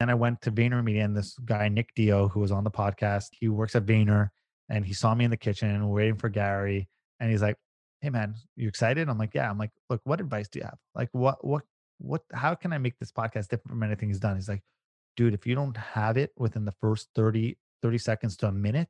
Then I went to VaynerMedia, and this guy, Nick Dio, who was on the podcast, he works at Vayner, and he saw me in the kitchen and waiting for Gary. And he's like, "Hey man, you excited?" I'm like, "Yeah." I'm like, "Look, what advice do you have? Like, what, how can I make this podcast different from anything he's done?" He's like, "Dude, if you don't have it within the first 30 seconds to a minute,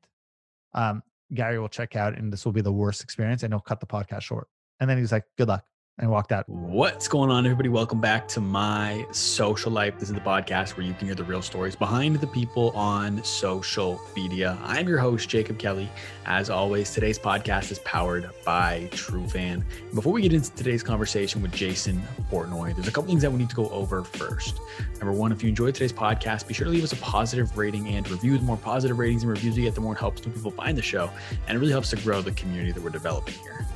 Gary will check out and this will be the worst experience and he'll cut the podcast short." And then he's like, "Good luck," and walked out. What's going on, everybody? Welcome back to My Social Life. This is the podcast where you can hear the real stories behind the people on social media. I'm your host, Jacob Kelly. As always, today's podcast is powered by Trufan. Before we get into today's conversation with Jason Portnoy, there's a couple things that we need to go over first. Number one, if you enjoyed today's podcast, be sure to leave us a positive rating and review. The more positive ratings and reviews you get, the more it helps new people find the show, and it really helps to grow the community that we're developing here.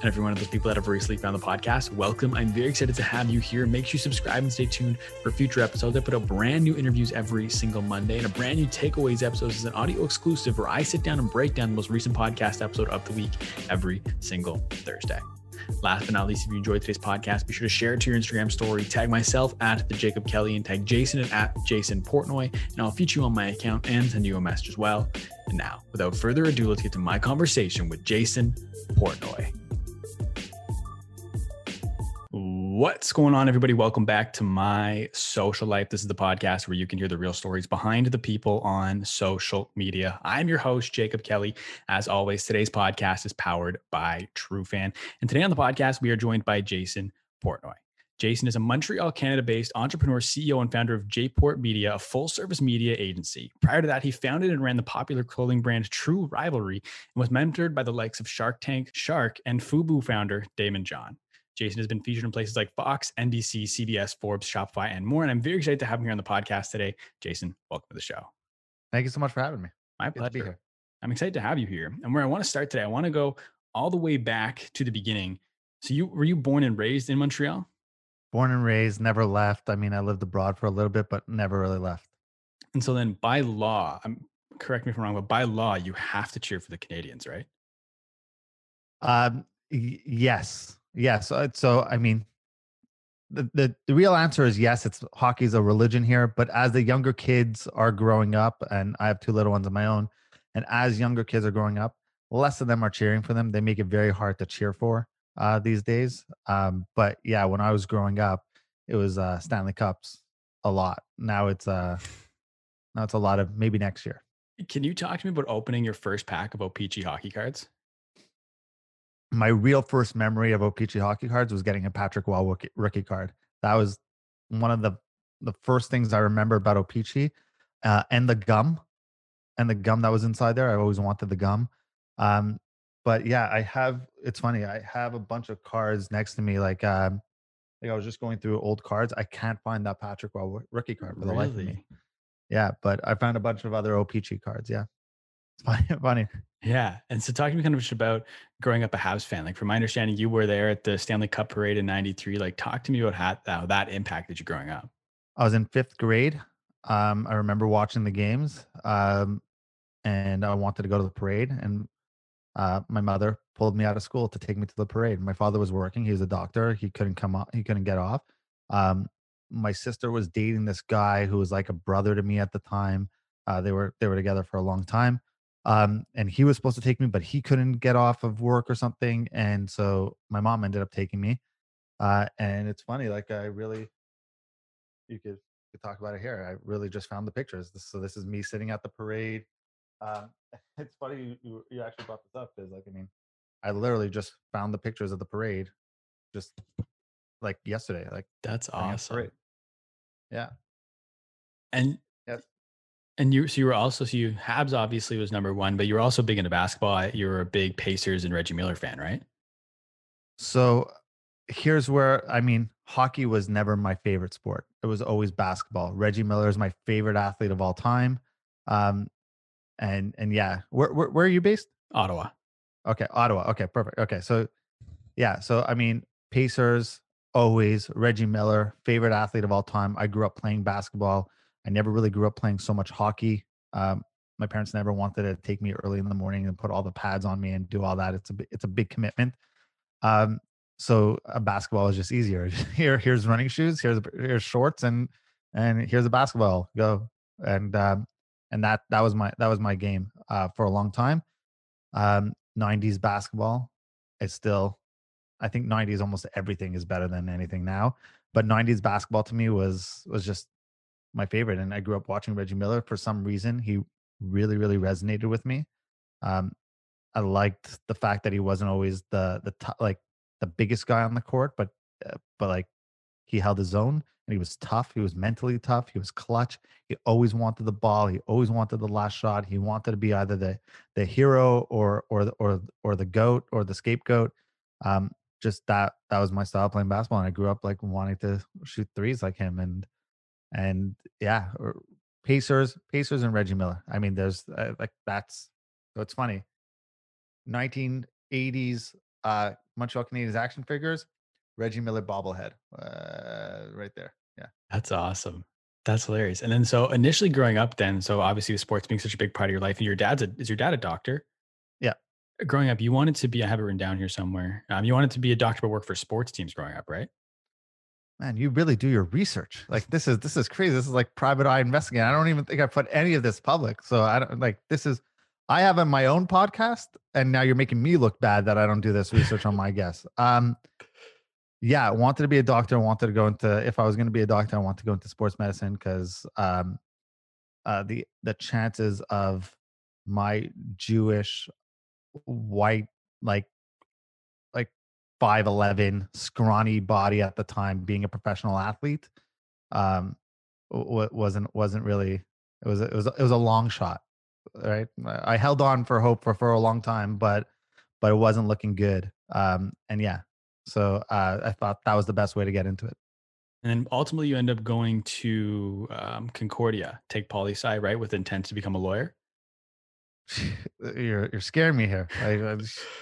And if you're one of those people that have recently found the podcast, welcome. I'm very excited to have you here. Make sure you subscribe and stay tuned for future episodes. I put out brand new interviews every single Monday, and a brand new takeaways episode is an audio exclusive where I sit down and break down the most recent podcast episode of the week every single Thursday. Last but not least, if you enjoyed today's podcast, be sure to share it to your Instagram story. Tag myself at the Jacob Kelly and tag Jason at Jason Portnoy, and I'll feature you on my account and send you a message as well. And now, without further ado, let's get to my conversation with Jason Portnoy. What's going on, everybody? Welcome back to My Social Life. This is the podcast where you can hear the real stories behind the people on social media. I'm your host, Jacob Kelly. As always, today's podcast is powered by Trufan. And today on the podcast, we are joined by Jason Portnoy. Jason is a Montreal, Canada-based entrepreneur, CEO, and founder of JPort Media, a full-service media agency. Prior to that, he founded and ran the popular clothing brand True Rivalry and was mentored by the likes of Shark Tank, Shark, and FUBU founder Daymond John. Jason has been featured in places like Fox, NBC, CBS, Forbes, Shopify, and more. And I'm very excited to have him here on the podcast today. Jason, welcome to the show. Thank you so much for having me. My pleasure. Good to be here. I'm excited to have you here. And where I want to start today, I want to go all the way back to the beginning. So were you born and raised in Montreal? Born and raised, never left. I mean, I lived abroad for a little bit, but never really left. And so then by law, correct me if I'm wrong, but by law, you have to cheer for the Canadiens, right? Yes. Yeah. So I mean, the real answer is yes, hockey's a religion here, but as the younger kids are growing up, and I have two little ones of my own, and as younger kids are growing up, less of them are cheering for them. They make it very hard to cheer for these days. But yeah, when I was growing up, it was Stanley Cups a lot. Now it's a lot of maybe next year. Can you talk to me about opening your first pack of O-Pee-Chee hockey cards? My real first memory of O-Pee-Chee hockey cards was getting a Patrick Wall rookie card. That was one of the first things I remember about O-Pee-Chee, and the gum that was inside there. I always wanted the gum. But yeah, it's funny. I have a bunch of cards next to me. Like I was just going through old cards. I can't find that Patrick Wall rookie card for the life of me. Yeah. But I found a bunch of other O-Pee-Chee cards. Yeah. It's funny. Yeah. And so talk to me kind of about growing up a Habs fan. Like, from my understanding, you were there at the Stanley Cup parade in 93. Like, talk to me about how that impacted you growing up. I was in fifth grade. I remember watching the games, and I wanted to go to the parade. And my mother pulled me out of school to take me to the parade. My father was working. He was a doctor. He couldn't come up. He couldn't get off. My sister was dating this guy who was like a brother to me at the time. They were together for a long time. And he was supposed to take me, but he couldn't get off of work or something. And so my mom ended up taking me. And it's funny, like, you could talk about it here. I really just found the pictures. So this is me sitting at the parade. It's funny you actually brought this up, because, like, I mean, I literally just found the pictures of the parade just like yesterday. Like, that's awesome. Yeah. And you were also Habs obviously was number one, but you were also big into basketball. You were a big Pacers and Reggie Miller fan, right? So here's where, I mean, hockey was never my favorite sport. It was always basketball. Reggie Miller is my favorite athlete of all time. And yeah, where are you based? Ottawa. Okay. Ottawa. Okay. Perfect. Okay. So yeah. So, I mean, Pacers always, Reggie Miller, favorite athlete of all time. I grew up playing basketball. I never really grew up playing so much hockey. My parents never wanted to take me early in the morning and put all the pads on me and do all that. It's a big commitment. So basketball is just easier. Here's running shoes, here's shorts, and and here's a basketball, go. And that was my game for a long time. 90s basketball is still, I think 90s almost everything is better than anything now, but 90s basketball to me was just my favorite. And I grew up watching Reggie Miller. For some reason, he really, really resonated with me. I liked the fact that he wasn't always the biggest guy on the court, but he held his own, and he was tough. He was mentally tough. He was clutch. He always wanted the ball. He always wanted the last shot. He wanted to be either the hero or the goat or the scapegoat. Just that was my style playing basketball. And I grew up like wanting to shoot threes like him. And yeah, Pacers and Reggie Miller. I mean, there's it's funny. 1980s Montreal Canadiens action figures, Reggie Miller bobblehead, right there. Yeah, that's awesome. That's hilarious. And then so initially growing up, then so obviously with sports being such a big part of your life, and is your dad a doctor? Yeah. Growing up, you wanted to be, I have it written down here somewhere. You wanted to be a doctor, but work for sports teams growing up, right? Man, you really do your research. Like this is crazy. This is like private eye investigating. I don't even think I put any of this public. So I don't like this is. I have my own podcast, and now you're making me look bad that I don't do this research on my guests. Yeah, I wanted to be a doctor. I wanted to go into, if I was going to be a doctor, I wanted to go into sports medicine because the chances of my Jewish, white, like 5'11", scrawny body at the time being a professional athlete wasn't really. It was a long shot. Right, I held on for hope for a long time, but it wasn't looking good. And yeah, so I thought that was the best way to get into it. And then ultimately, you end up going to Concordia, take poli sci, right, with intent to become a lawyer. You're scaring me here. I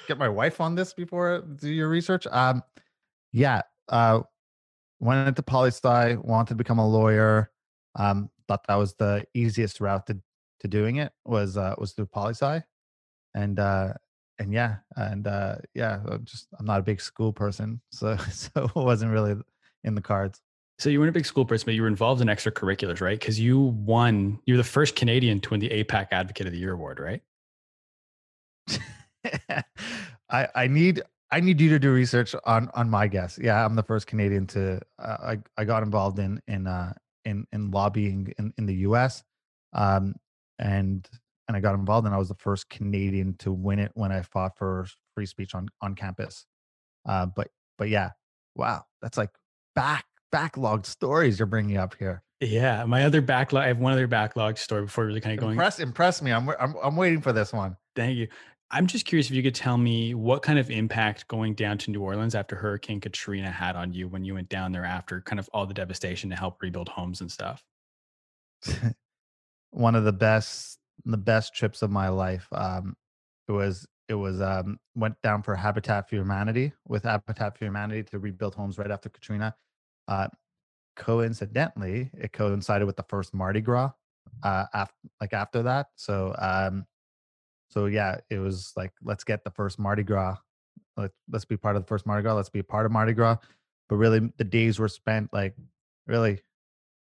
get my wife on this before do your research. Went into poli sci, wanted to become a lawyer. Thought that was the easiest route to doing it was through poli-sci, and I'm not a big school person, so it wasn't really in the cards. So you weren't a big school person, but you were involved in extracurriculars, right? Because you're the first Canadian to win the APAC Advocate of the Year award, right? I need you to do research on my guess. Yeah, I'm the first Canadian to I got involved in lobbying in the U.S. And I got involved, and I was the first Canadian to win it when I fought for free speech on campus. But yeah, wow, that's like backlogged stories you're bringing up here. Yeah, I have one other backlog story before really kind of going. Impress me. I'm waiting for this one. Thank you. I'm just curious if you could tell me what kind of impact going down to New Orleans after Hurricane Katrina had on you when you went down there after kind of all the devastation to help rebuild homes and stuff. One of the best trips of my life. It was went down for Habitat for Humanity with Habitat for Humanity to rebuild homes right after Katrina. Coincidentally, it coincided with the first Mardi Gras after that. So yeah, it was like, let's get the first Mardi Gras. Let's be part of the first Mardi Gras. Let's be part of Mardi Gras. But really, the days were spent like really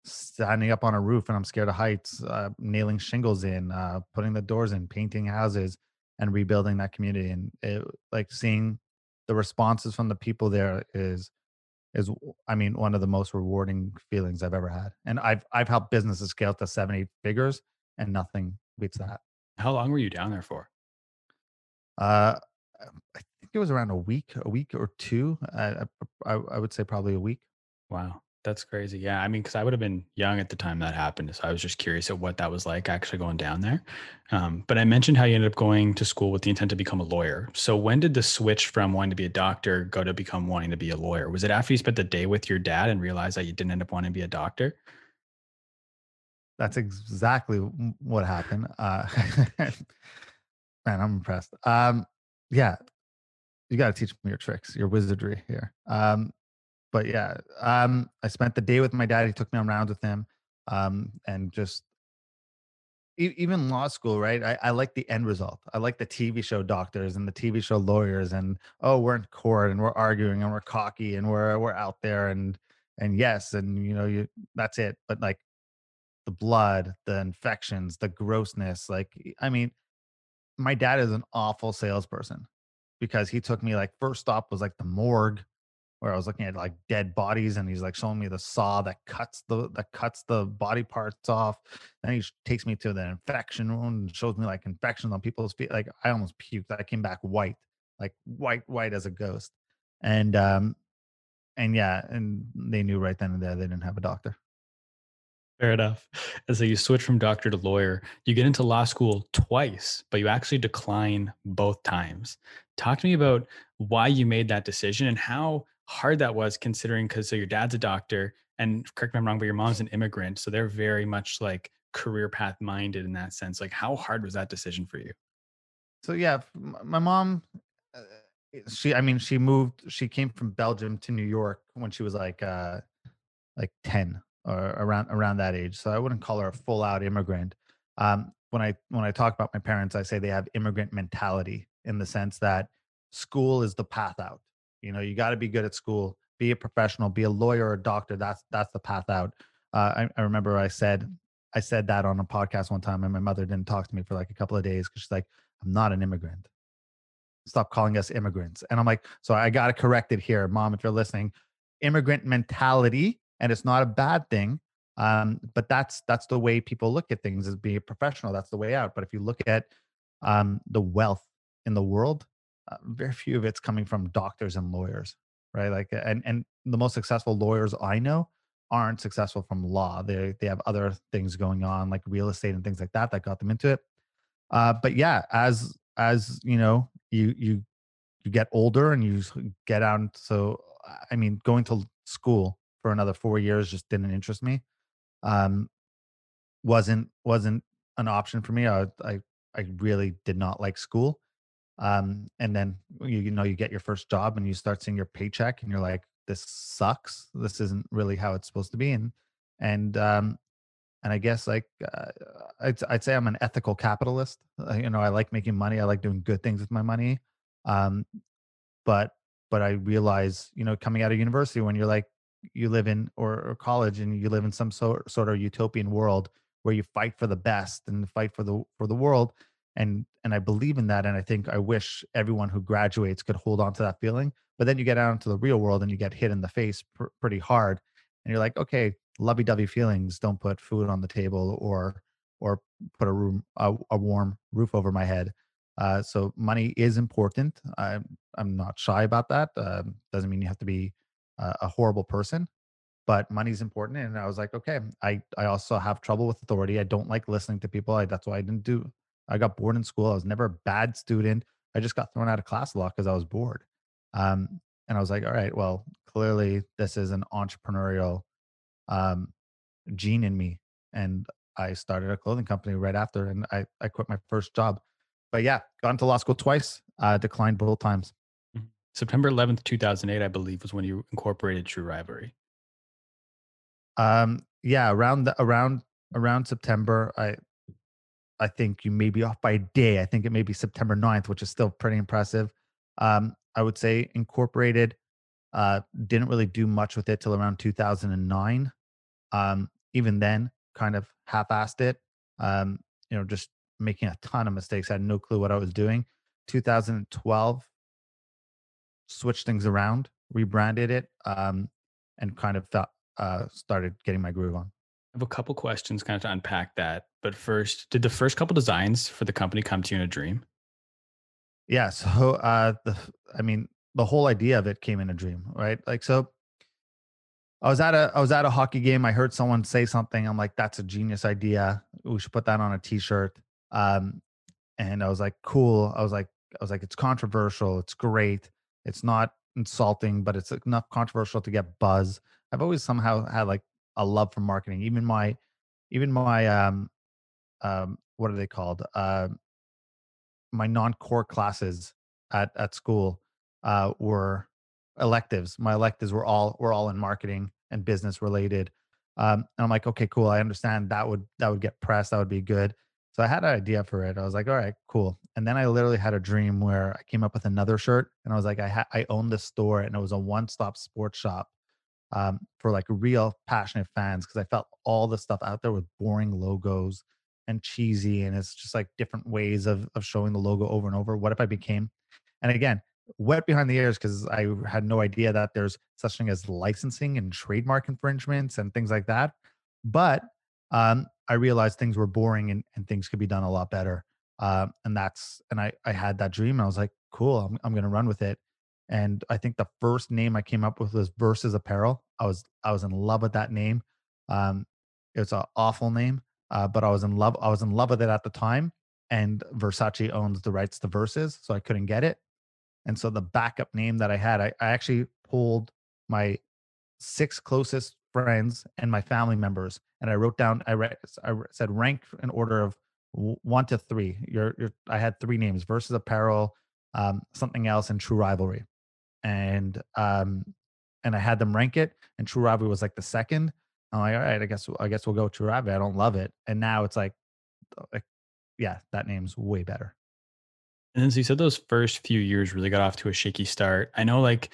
standing up on a roof, and I'm scared of heights, nailing shingles in, putting the doors in, painting houses, and rebuilding that community. And it, like seeing the responses from the people there is I mean, one of the most rewarding feelings I've ever had. And I've helped businesses scale to 7-8 figures, and nothing beats that. How long were you down there for? I think it was around a week or two. I would say probably a week. Wow. That's crazy. Yeah. I mean, cause I would have been young at the time that happened. So I was just curious at what that was like actually going down there. But I mentioned how you ended up going to school with the intent to become a lawyer. So when did the switch from wanting to be a doctor go to become wanting to be a lawyer? Was it after you spent the day with your dad and realized that you didn't end up wanting to be a doctor? That's exactly what happened. Man, I'm impressed. Yeah. You got to teach me your tricks, your wizardry here. But yeah, I spent the day with my dad. He took me on rounds with him, and just even law school, right? I like the end result. I like the TV show doctors and the TV show lawyers, and oh, we're in court and we're arguing and we're cocky and we're out there and and yes, and you know, you, that's it. But like the blood, the infections, the grossness, like, I mean, my dad is an awful salesperson because he took me, like, first stop was like the morgue where I was looking at like dead bodies, and he's like showing me the saw that cuts the body parts off. Then he takes me to the infection room and shows me like infections on people's feet. Like, I almost puked. I came back white, like white as a ghost. And yeah, and they knew right then and there they didn't have a doctor. Fair enough. And so you switch from doctor to lawyer. You get into law school twice, but you actually decline both times. Talk to me about why you made that decision and how hard that was, considering, because so your dad's a doctor, and correct me if I'm wrong, but your mom's an immigrant. So they're very much like career path minded in that sense. Like, how hard was that decision for you? So yeah, my mom, she came from Belgium to New York when she was like 10 or around that age. So I wouldn't call her a full out immigrant. When I talk about my parents, I say they have immigrant mentality in the sense that school is the path out. You know, you got to be good at school, be a professional, be a lawyer or a doctor. That's the path out. I remember I said that on a podcast one time, and my mother didn't talk to me for like a couple of days because she's like, I'm not an immigrant. Stop calling us immigrants. And I'm like, so I got to correct it here. Mom, if you're listening, immigrant mentality, and it's not a bad thing. But that's the way people look at things, is be a professional. That's the way out. But if you look at the wealth in the world, very few of it's coming from doctors and lawyers, right? Like, and the most successful lawyers I know aren't successful from law. They have other things going on, like real estate and things like that, that got them into it. But yeah, as you know, you get older and you get out. So, I mean, going to school for another 4 years just didn't interest me. Wasn't an option for me. I really did not like school. And then, you get your first job and you start seeing your paycheck and you're like, this sucks. This isn't really how it's supposed to be. And I guess like, I'd say I'm an ethical capitalist. You know, I like making money. I like doing good things with my money. But I realize, you know, coming out of university, when you're like, you live in, or college, and you live in some sort of utopian world where you fight for the best and fight for the world. And I believe in that. And I think, I wish everyone who graduates could hold on to that feeling, but then you get out into the real world and you get hit in the face pretty hard. And you're like, okay, lovey-dovey feelings don't put food on the table or put a warm roof over my head. So money is important. I'm not shy about that. Doesn't mean you have to be a horrible person, but money's important. And I was like, okay, I also have trouble with authority. I don't like listening to people. That's why I got bored in school. I was never a bad student. I just got thrown out of class a lot because I was bored. And I was like, all right, well, clearly this is an entrepreneurial gene in me. And I started a clothing company right after, and I quit my first job. But yeah, got into law school twice, declined both times. September 11th, 2008, I believe, was when you incorporated True Rivalry. Yeah, around September, I think you may be off by a day. I think it may be September 9th, which is still pretty impressive. I would say incorporated, didn't really do much with it till around 2009. Even then, kind of half-assed it, you know, just making a ton of mistakes. I had no clue what I was doing. 2012, switched things around, rebranded it, and kind of started getting my groove on. I have a couple questions kind of to unpack that. But first, did the first couple designs for the company come to you in a dream? Yeah. So, the whole idea of it came in a dream, right? Like, so I was at a hockey game. I heard someone say something. I'm like, that's a genius idea. We should put that on a t-shirt. And I was like, cool. I was like, it's controversial. It's great. It's not insulting, but it's enough controversial to get buzz. I've always somehow had like a love for marketing. Even my what are they called? My non-core classes at school were electives. My electives were all in marketing and business related. And I'm like, okay, cool. I understand that would get press. That would be good. So I had an idea for it. I was like, all right, cool. And then I literally had a dream where I came up with another shirt, and I was like, I owned this store, and it was a one-stop sports shop. for like real passionate fans, because I felt all the stuff out there was boring logos and cheesy, and it's just like different ways of showing the logo over and over. What if I became, and again, wet behind the ears, because I had no idea that there's such thing as licensing and trademark infringements and things like that. But I realized things were boring and things could be done a lot better. And I had that dream. And I was like, cool, I'm going to run with it. And I think the first name I came up with was Versus Apparel. I was in love with that name. It was an awful name, but I was in love with it at the time. And Versace owns the rights to Versus, so I couldn't get it. And so the backup name that I had, I actually pulled my 6 closest friends and my family members, and I wrote down, I said rank in order of 1 to 3. I had 3 names: Versus Apparel, something else, and True Rivalry. And I had them rank it, and True Rivalry was like the second. I'm like, all right, I guess we'll go True Rivalry. I don't love it, and now it's like yeah, that name's way better. And then, so you said those first few years really got off to a shaky start. I know, like,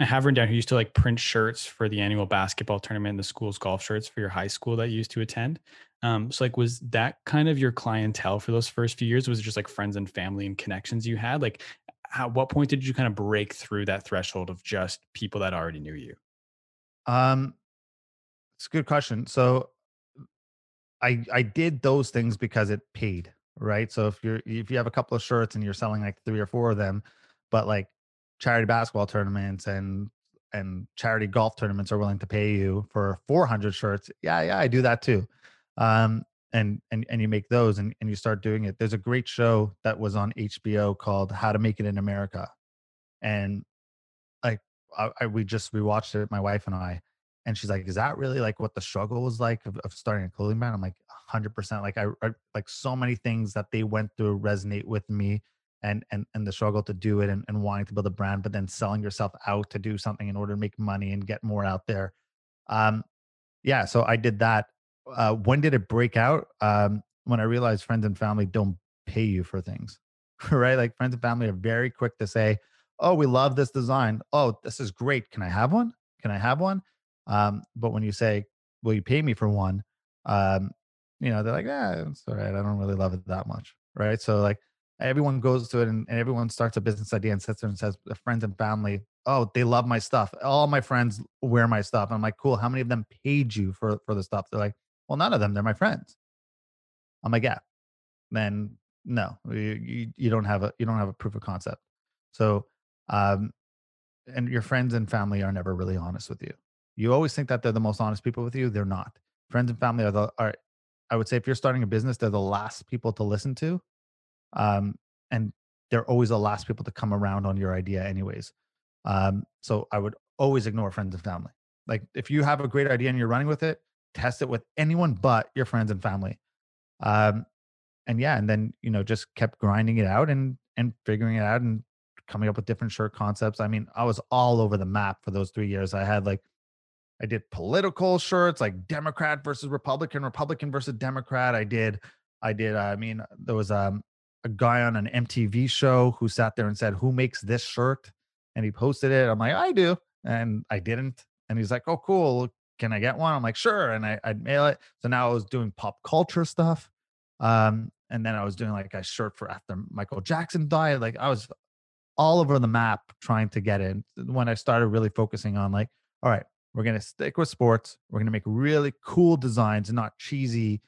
I have written down who used to like print shirts for the annual basketball tournament, and the school's golf shirts for your high school that you used to attend. So like, was that kind of your clientele for those first few years? Was it just like friends and family and connections you had? Like, at what point did you kind of break through that threshold of just people that already knew you? It's a good question. So I did those things because it paid. Right. So if you have a couple of shirts and you're selling like 3 or 4 of them, but like charity basketball tournaments and charity golf tournaments are willing to pay you for 400 shirts. Yeah, I do that too. And you make those and you start doing it. There's a great show that was on HBO called How to Make It in America. And like we watched it, my wife and I, and she's like, is that really like what the struggle was like of starting a clothing brand? I'm like 100%. Like I like so many things that they went through resonate with me and the struggle to do it and wanting to build a brand, but then selling yourself out to do something in order to make money and get more out there. Yeah. So I did that. When did it break out? When I realized friends and family don't pay you for things, right? Like friends and family are very quick to say, oh, we love this design. Oh, this is great. Can I have one? Can I have one? But when you say, will you pay me for one? They're like, yeah, it's all right. I don't really love it that much. Right. So like everyone goes to it and everyone starts a business idea and sits there and says, the friends and family, oh, they love my stuff. All my friends wear my stuff. And I'm like, cool. How many of them paid you for the stuff? They're like, well, none of them. They're my friends. I'm like, yeah, then no, you don't have a proof of concept. So, and your friends and family are never really honest with you. You always think that they're the most honest people with you. They're not. Friends and family are, I would say, if you're starting a business, they're the last people to listen to. And they're always the last people to come around on your idea anyways. So I would always ignore friends and family. Like if you have a great idea and you're running with it, test it with anyone but your friends and family. And then just kept grinding it out and figuring it out and coming up with different shirt concepts. I mean, I was all over the map for those 3 years. I did political shirts like Democrat versus Republican, Republican versus Democrat. I mean, there was a guy on an MTV show who sat there and said, who makes this shirt? And he posted it. I'm like, I do. And I didn't. And he's like, oh, cool. Can I get one? I'm like, sure. And I'd mail it. So now I was doing pop culture stuff. And then I was doing like a shirt for after Michael Jackson died. Like I was all over the map trying to get in. When I started really focusing on like, all right, we're going to stick with sports. We're going to make really cool designs and not cheesy.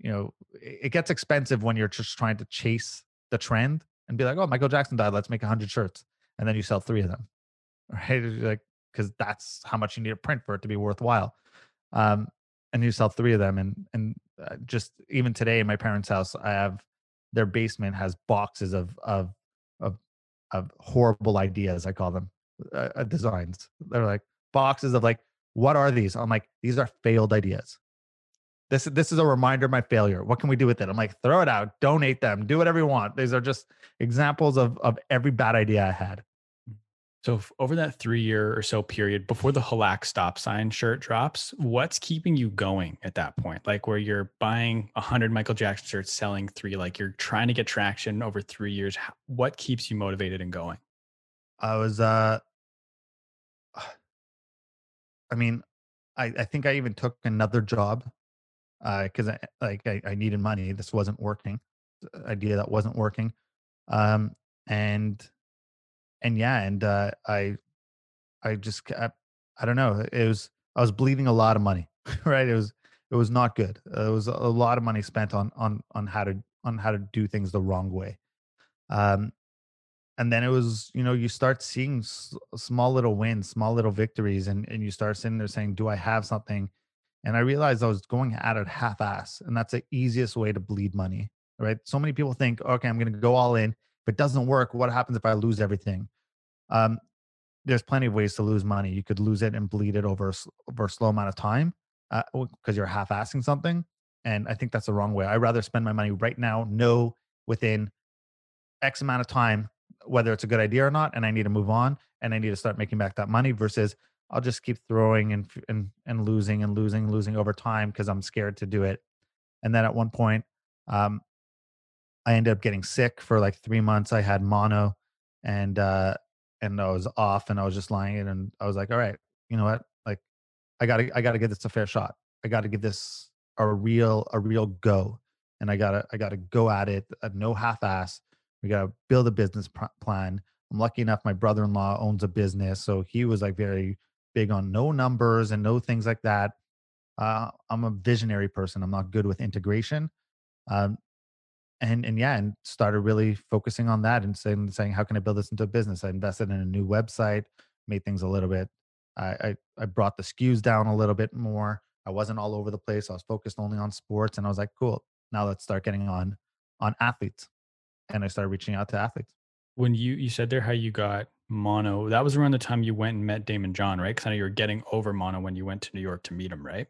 It gets expensive when you're just trying to chase the trend and be like, oh, Michael Jackson died. Let's make 100 shirts. And then you sell 3 of them. Right. Like, cause that's how much you need to print for it to be worthwhile. And you sell 3 of them. And just even today in my parents' house, I have their basement has boxes of horrible ideas. I call them designs. They're like, boxes of like, what are these? I'm like, these are failed ideas. This is a reminder of my failure. What can we do with it? I'm like, throw it out, donate them, do whatever you want. These are just examples of every bad idea I had. So over that 3-year or so period before the Halak stop sign shirt drops, what's keeping you going at that point? Like where you're buying 100 Michael Jackson shirts, selling 3, like you're trying to get traction over 3 years. What keeps you motivated and going? I was I mean, I think I even took another job because I needed money. This wasn't working. Idea that wasn't working. I just kept, I don't know. It was, I was bleeding a lot of money, right? It was not good. It was a lot of money spent on how to do things the wrong way. And then it was, you know, you start seeing small little wins, small little victories, and you start sitting there saying, do I have something? And I realized I was going at it half-ass, and that's the easiest way to bleed money, right? So many people think, okay, I'm going to go all in. If it doesn't work, what happens if I lose everything? There's plenty of ways to lose money. You could lose it and bleed it over a slow amount of time because you're half-assing something. And I think that's the wrong way. I'd rather spend my money right now, know within X amount of time whether it's a good idea or not, and I need to move on, and I need to start making back that money, versus I'll just keep throwing and losing over time because I'm scared to do it. And then at one point, I ended up getting sick for like 3 months. I had mono, and I was off, and I was just lying in, and I was like, all right, you know what? Like, I gotta give this a fair shot. I gotta give this a real go, and I gotta go at it. No half ass. We got to build a business plan. I'm lucky enough, my brother-in-law owns a business. So he was like very big on no numbers and no things like that. I'm a visionary person. I'm not good with integration. And started really focusing on that and saying, how can I build this into a business? I invested in a new website, made things a little bit. I brought the SKUs down a little bit more. I wasn't all over the place. I was focused only on sports. And I was like, cool, now let's start getting on athletes. And I started reaching out to athletes. When you said there how you got mono, that was around the time you went and met Daymond John, right? Because I know you were getting over mono when you went to New York to meet him, right?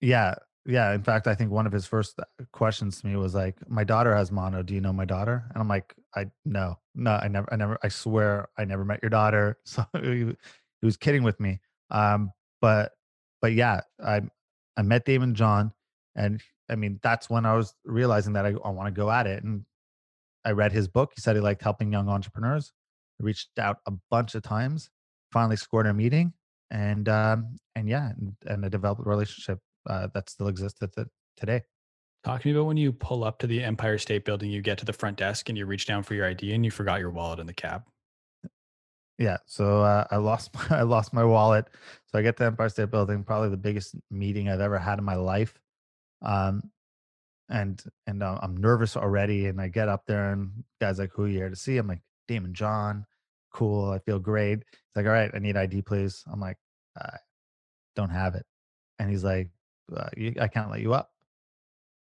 Yeah. In fact, I think one of his first questions to me was like, "My daughter has mono. Do you know my daughter?" And I'm like, "I never. I swear, I never met your daughter." So he was kidding with me. But yeah, I met Daymond John, and I mean that's when I was realizing that I want to go at it. And I read his book. He said he liked helping young entrepreneurs. I reached out a bunch of times, finally scored a meeting, and I developed a relationship that still exists today. Talk to me about when you pull up to the Empire State Building, you get to the front desk and you reach down for your ID and you forgot your wallet in the cab. Yeah. So I lost my wallet. So I get to Empire State Building, probably the biggest meeting I've ever had in my life. And I'm nervous already. And I get up there and guys like, "Who are you here to see?" I'm like, "Daymond John." "Cool. I feel great." He's like, "All right, I need ID, please." I'm like, "I don't have it." And he's like, "I can't let you up."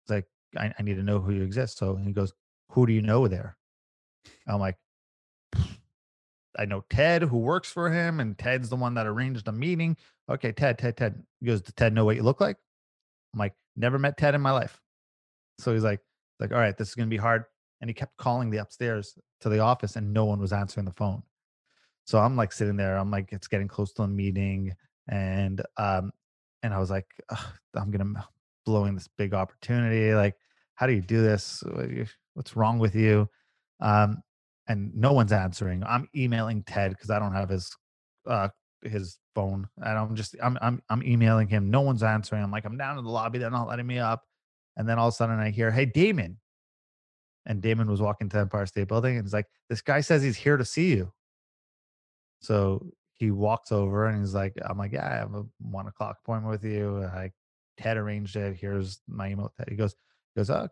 It's like, I need to know who you exist. So he goes, "Who do you know there?" I'm like, "I know Ted who works for him. And Ted's the one that arranged the meeting." "Okay, Ted. He goes, "Does Ted know what you look like?" I'm like, "Never met Ted in my life." So he's like, "All right, this is going to be hard." And he kept calling the upstairs to the office and no one was answering the phone. So I'm like sitting there, I'm like, it's getting close to a meeting. And I was like, I'm going to blowing this big opportunity. Like, how do you do this? What's wrong with you? And no one's answering. I'm emailing Ted, 'cause I don't have his phone, and I'm emailing him. No one's answering. I'm like, "I'm down in the lobby. They're not letting me up." And then all of a sudden I hear, "Hey, Daymond." And Daymond was walking to Empire State Building and he's like, "This guy says he's here to see you." So he walks over and he's like, I'm like, "Yeah, I have a 1:00 appointment with you. Ted arranged it. Here's my email." He goes, "Oh, all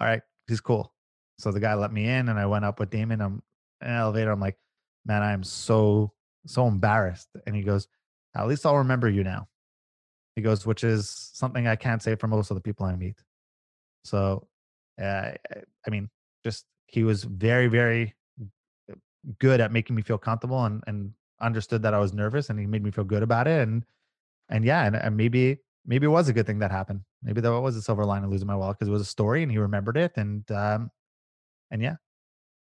right, he's cool." So the guy let me in and I went up with Daymond. I'm in an elevator. I'm like, "Man, I am so embarrassed." And he goes, "At least I'll remember you now." He goes, "Which is something I can't say for most of the people I meet." So, I mean, just he was very, very good at making me feel comfortable and understood that I was nervous, and he made me feel good about it. And maybe it was a good thing that happened. Maybe that was a silver lining losing my wallet, because it was a story and he remembered it. And yeah.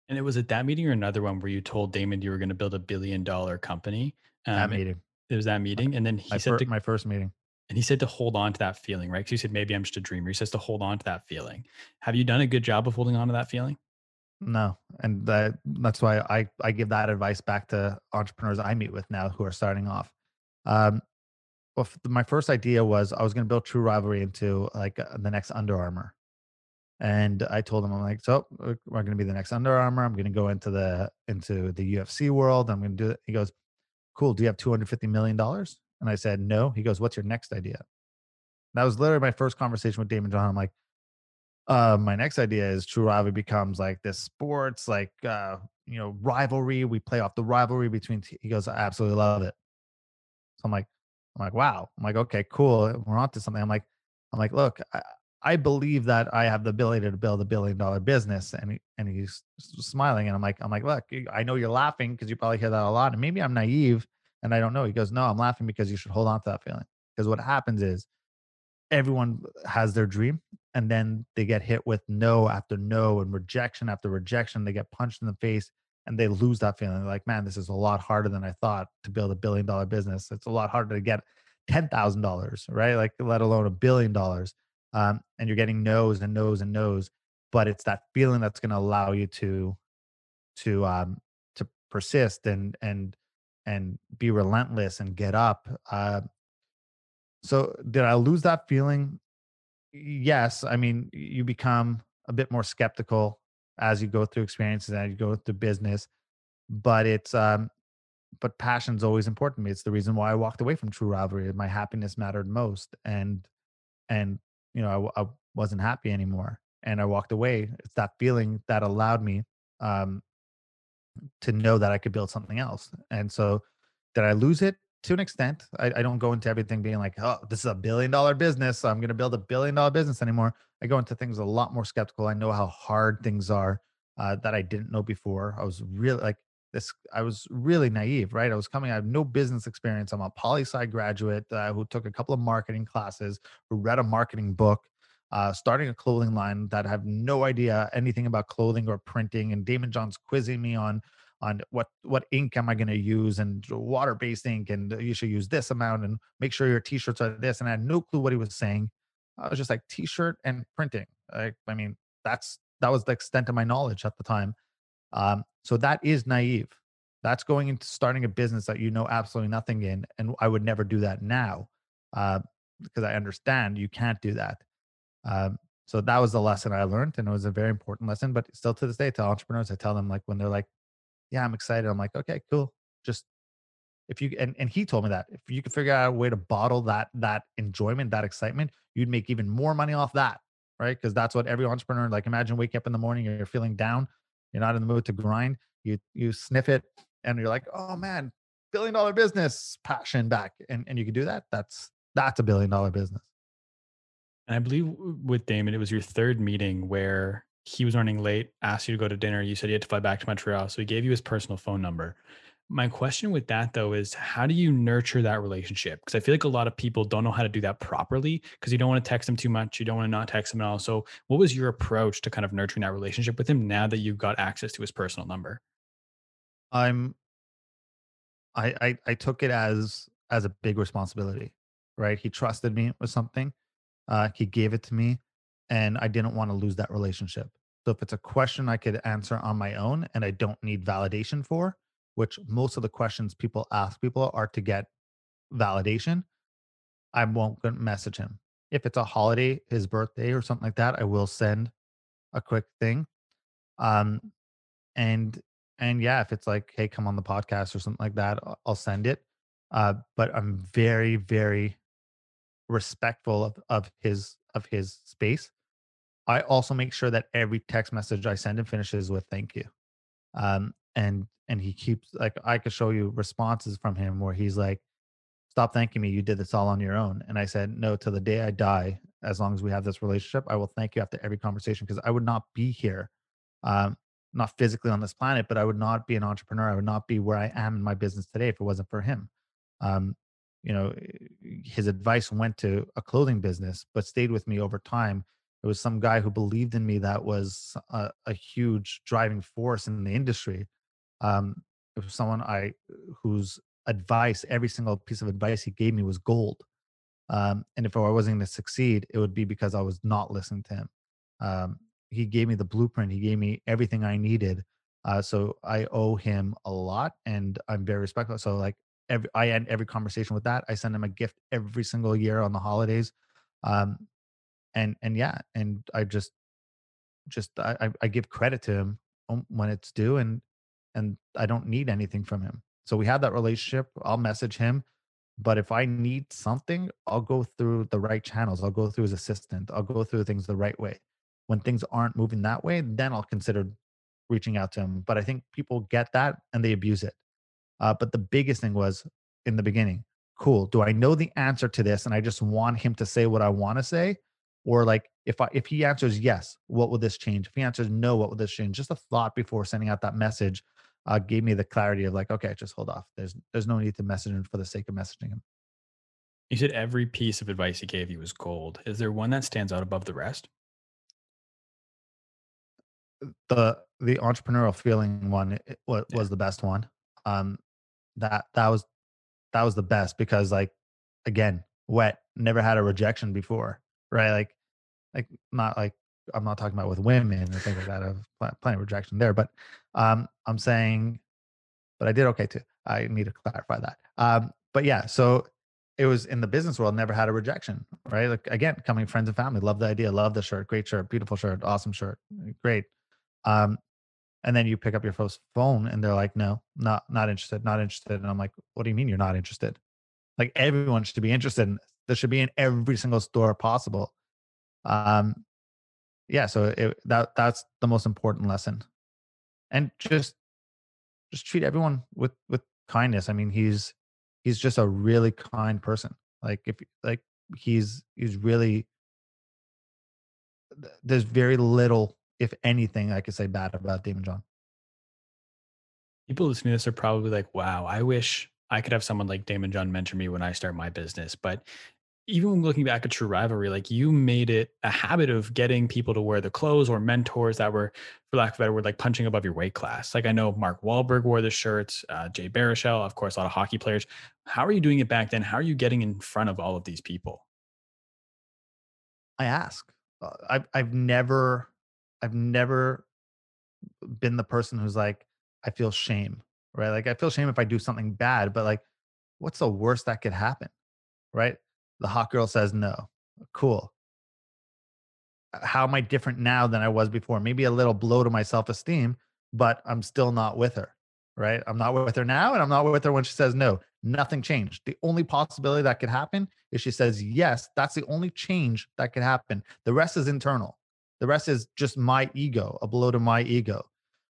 And it was at that meeting or another one where you told Daymond you were going to build $1 billion company. That meeting. It was that meeting, and then he said my first meeting. And he said to hold on to that feeling, right? Because you said, "Maybe I'm just a dreamer." He says to hold on to that feeling. Have you done a good job of holding on to that feeling? No. And that's why I give that advice back to entrepreneurs I meet with now who are starting off. my first idea was I was going to build True Rivalry into like the next Under Armour. And I told them, I'm like, so we're going to be the next Under Armour. I'm going to go into the UFC world. I'm going to do it. He goes, cool. Do you have $250 million? And I said, no. He goes, what's your next idea? That was literally my first conversation with Daymond John. I'm like, my next idea is True Rivalry becomes like this sports, like, rivalry. We play off the rivalry between He goes, I absolutely love it. So I'm like, wow. I'm like, okay, cool. We're onto something. I'm like, look, I believe that I have the ability to build $1 billion business. And he's smiling. And I'm like, look, I know you're laughing because you probably hear that a lot. And maybe I'm naive and I don't know. He goes, no, I'm laughing because you should hold on to that feeling. Because what happens is everyone has their dream and then they get hit with no after no and rejection after rejection. They get punched in the face and they lose that feeling. They're like, man, this is a lot harder than I thought to build $1 billion business. It's a lot harder to get $10,000, right? Like, let alone $1 billion. And you're getting no's and no's and no's, but it's that feeling that's going to allow you to persist and be relentless and get up. So did I lose that feeling? Yes. I mean, you become a bit more skeptical as you go through experiences, as you go through business, but but passion's always important to me. It's the reason why I walked away from True Rivalry. My happiness mattered most. And, I wasn't happy anymore and I walked away. It's that feeling that allowed me to know that I could build something else. And so did I lose it? To an extent. I don't go into everything being like, oh, this is $1 billion business. So I'm going to build $1 billion business anymore. I go into things a lot more skeptical. I know how hard things are that I didn't know before. I was really I was really naive, right? I have no business experience. I'm a poli-sci graduate who took a couple of marketing classes, who read a marketing book, starting a clothing line that have no idea anything about clothing or printing. And Daymond John's quizzing me on what ink am I going to use and water-based ink, and you should use this amount and make sure your t-shirts are this. And I had no clue what he was saying. I was just like, t-shirt and printing. That was the extent of my knowledge at the time. So that is naive. That's going into starting a business that you know absolutely nothing in. And I would never do that now because I understand you can't do that. So that was the lesson I learned, and it was a very important lesson. But still to this day, to entrepreneurs, I tell them, like, when they're like, yeah, I'm excited. I'm like, okay, cool. Just if you, and he told me that if you could figure out a way to bottle that enjoyment, that excitement, you'd make even more money off that, right? Because that's what every entrepreneur, like, imagine waking up in the morning, you're feeling down, you're not in the mood to grind. You sniff it and you're like, oh man, $1 billion business, passion back. And you can do that. That's a $1 billion business. And I believe with Daymond, it was your third meeting where he was running late, asked you to go to dinner. You said you had to fly back to Montreal. So he gave you his personal phone number. My question with that, though, is how do you nurture that relationship? Because I feel like a lot of people don't know how to do that properly because you don't want to text him too much. You don't want to not text him at all. So what was your approach to kind of nurturing that relationship with him now that you've got access to his personal number? I took it as a big responsibility, right? He trusted me with something. He gave it to me. And I didn't want to lose that relationship. So if it's a question I could answer on my own and I don't need validation for, which most of the questions people ask people are to get validation, I won't message him. If it's a holiday, his birthday or something like that, I will send a quick thing. And yeah, if it's like, hey, come on the podcast or something like that, I'll send it. But I'm very, very respectful of his space. I also make sure that every text message I send him finishes with thank you. And he keeps, like, I could show you responses from him where he's like, stop thanking me. You did this all on your own. And I said, no, till the day I die, as long as we have this relationship, I will thank you after every conversation, because I would not be here, not physically on this planet, but I would not be an entrepreneur. I would not be where I am in my business today if it wasn't for him. His advice went to a clothing business, but stayed with me over time. It was some guy who believed in me that was a huge driving force in the industry. It was someone whose advice, every single piece of advice he gave me was gold. And if I wasn't going to succeed, it would be because I was not listening to him. He gave me the blueprint. He gave me everything I needed. So I owe him a lot, and I'm very respectful. So, like, I end every conversation with that. I send them a gift every single year on the holidays. And I just give credit to him when it's due, and I don't need anything from him. So we have that relationship. I'll message him, but if I need something, I'll go through the right channels. I'll go through his assistant. I'll go through things the right way. When things aren't moving that way, then I'll consider reaching out to him. But I think people get that and they abuse it. But the biggest thing was in the beginning, cool, do I know the answer to this? And I just want him to say what I want to say. Or like, if he answers yes, what will this change? If he answers no, what will this change? Just a thought before sending out that message gave me the clarity of like, okay, just hold off. There's no need to message him for the sake of messaging him. You said every piece of advice he gave you was gold. Is there one that stands out above the rest? The entrepreneurial feeling one was the best one. That was the best because, like, again, wet, never had a rejection before. Right. Like, I'm not talking about with women and things like that. I've plenty of rejection there, but, I'm saying, but I did okay too. I need to clarify that. But yeah, so it was in the business world, never had a rejection, right? Like, again, coming friends and family, love the idea, love the shirt, great shirt, beautiful shirt, awesome shirt. Great. And then you pick up your first phone and they're like, no, not interested, not interested. And I'm like, what do you mean you're not interested? Like, everyone should be interested in this. This should be in every single store possible. So that's the most important lesson. And just treat everyone with kindness. I mean, he's just a really kind person. Like, he's really, there's very little, if anything, I could say bad about Daymond John. People listening to this are probably like, wow, I wish I could have someone like Daymond John mentor me when I start my business. But even looking back at True Rivalry, like, you made it a habit of getting people to wear the clothes or mentors that were, for lack of a better word, like punching above your weight class. Like, I know Mark Wahlberg wore the shirts, Jay Baruchel, of course, a lot of hockey players. How are you doing it back then? How are you getting in front of all of these people? I ask. I've never been the person who's like, I feel shame. Right? Like, I feel shame if I do something bad, but like, what's the worst that could happen? Right? The hot girl says no. Cool. How am I different now than I was before? Maybe a little blow to my self-esteem, but I'm still not with her. Right? I'm not with her now, and I'm not with her when she says no. Nothing changed. The only possibility that could happen is she says yes. That's the only change that could happen. The rest is internal. The rest is just my ego, a blow to my ego.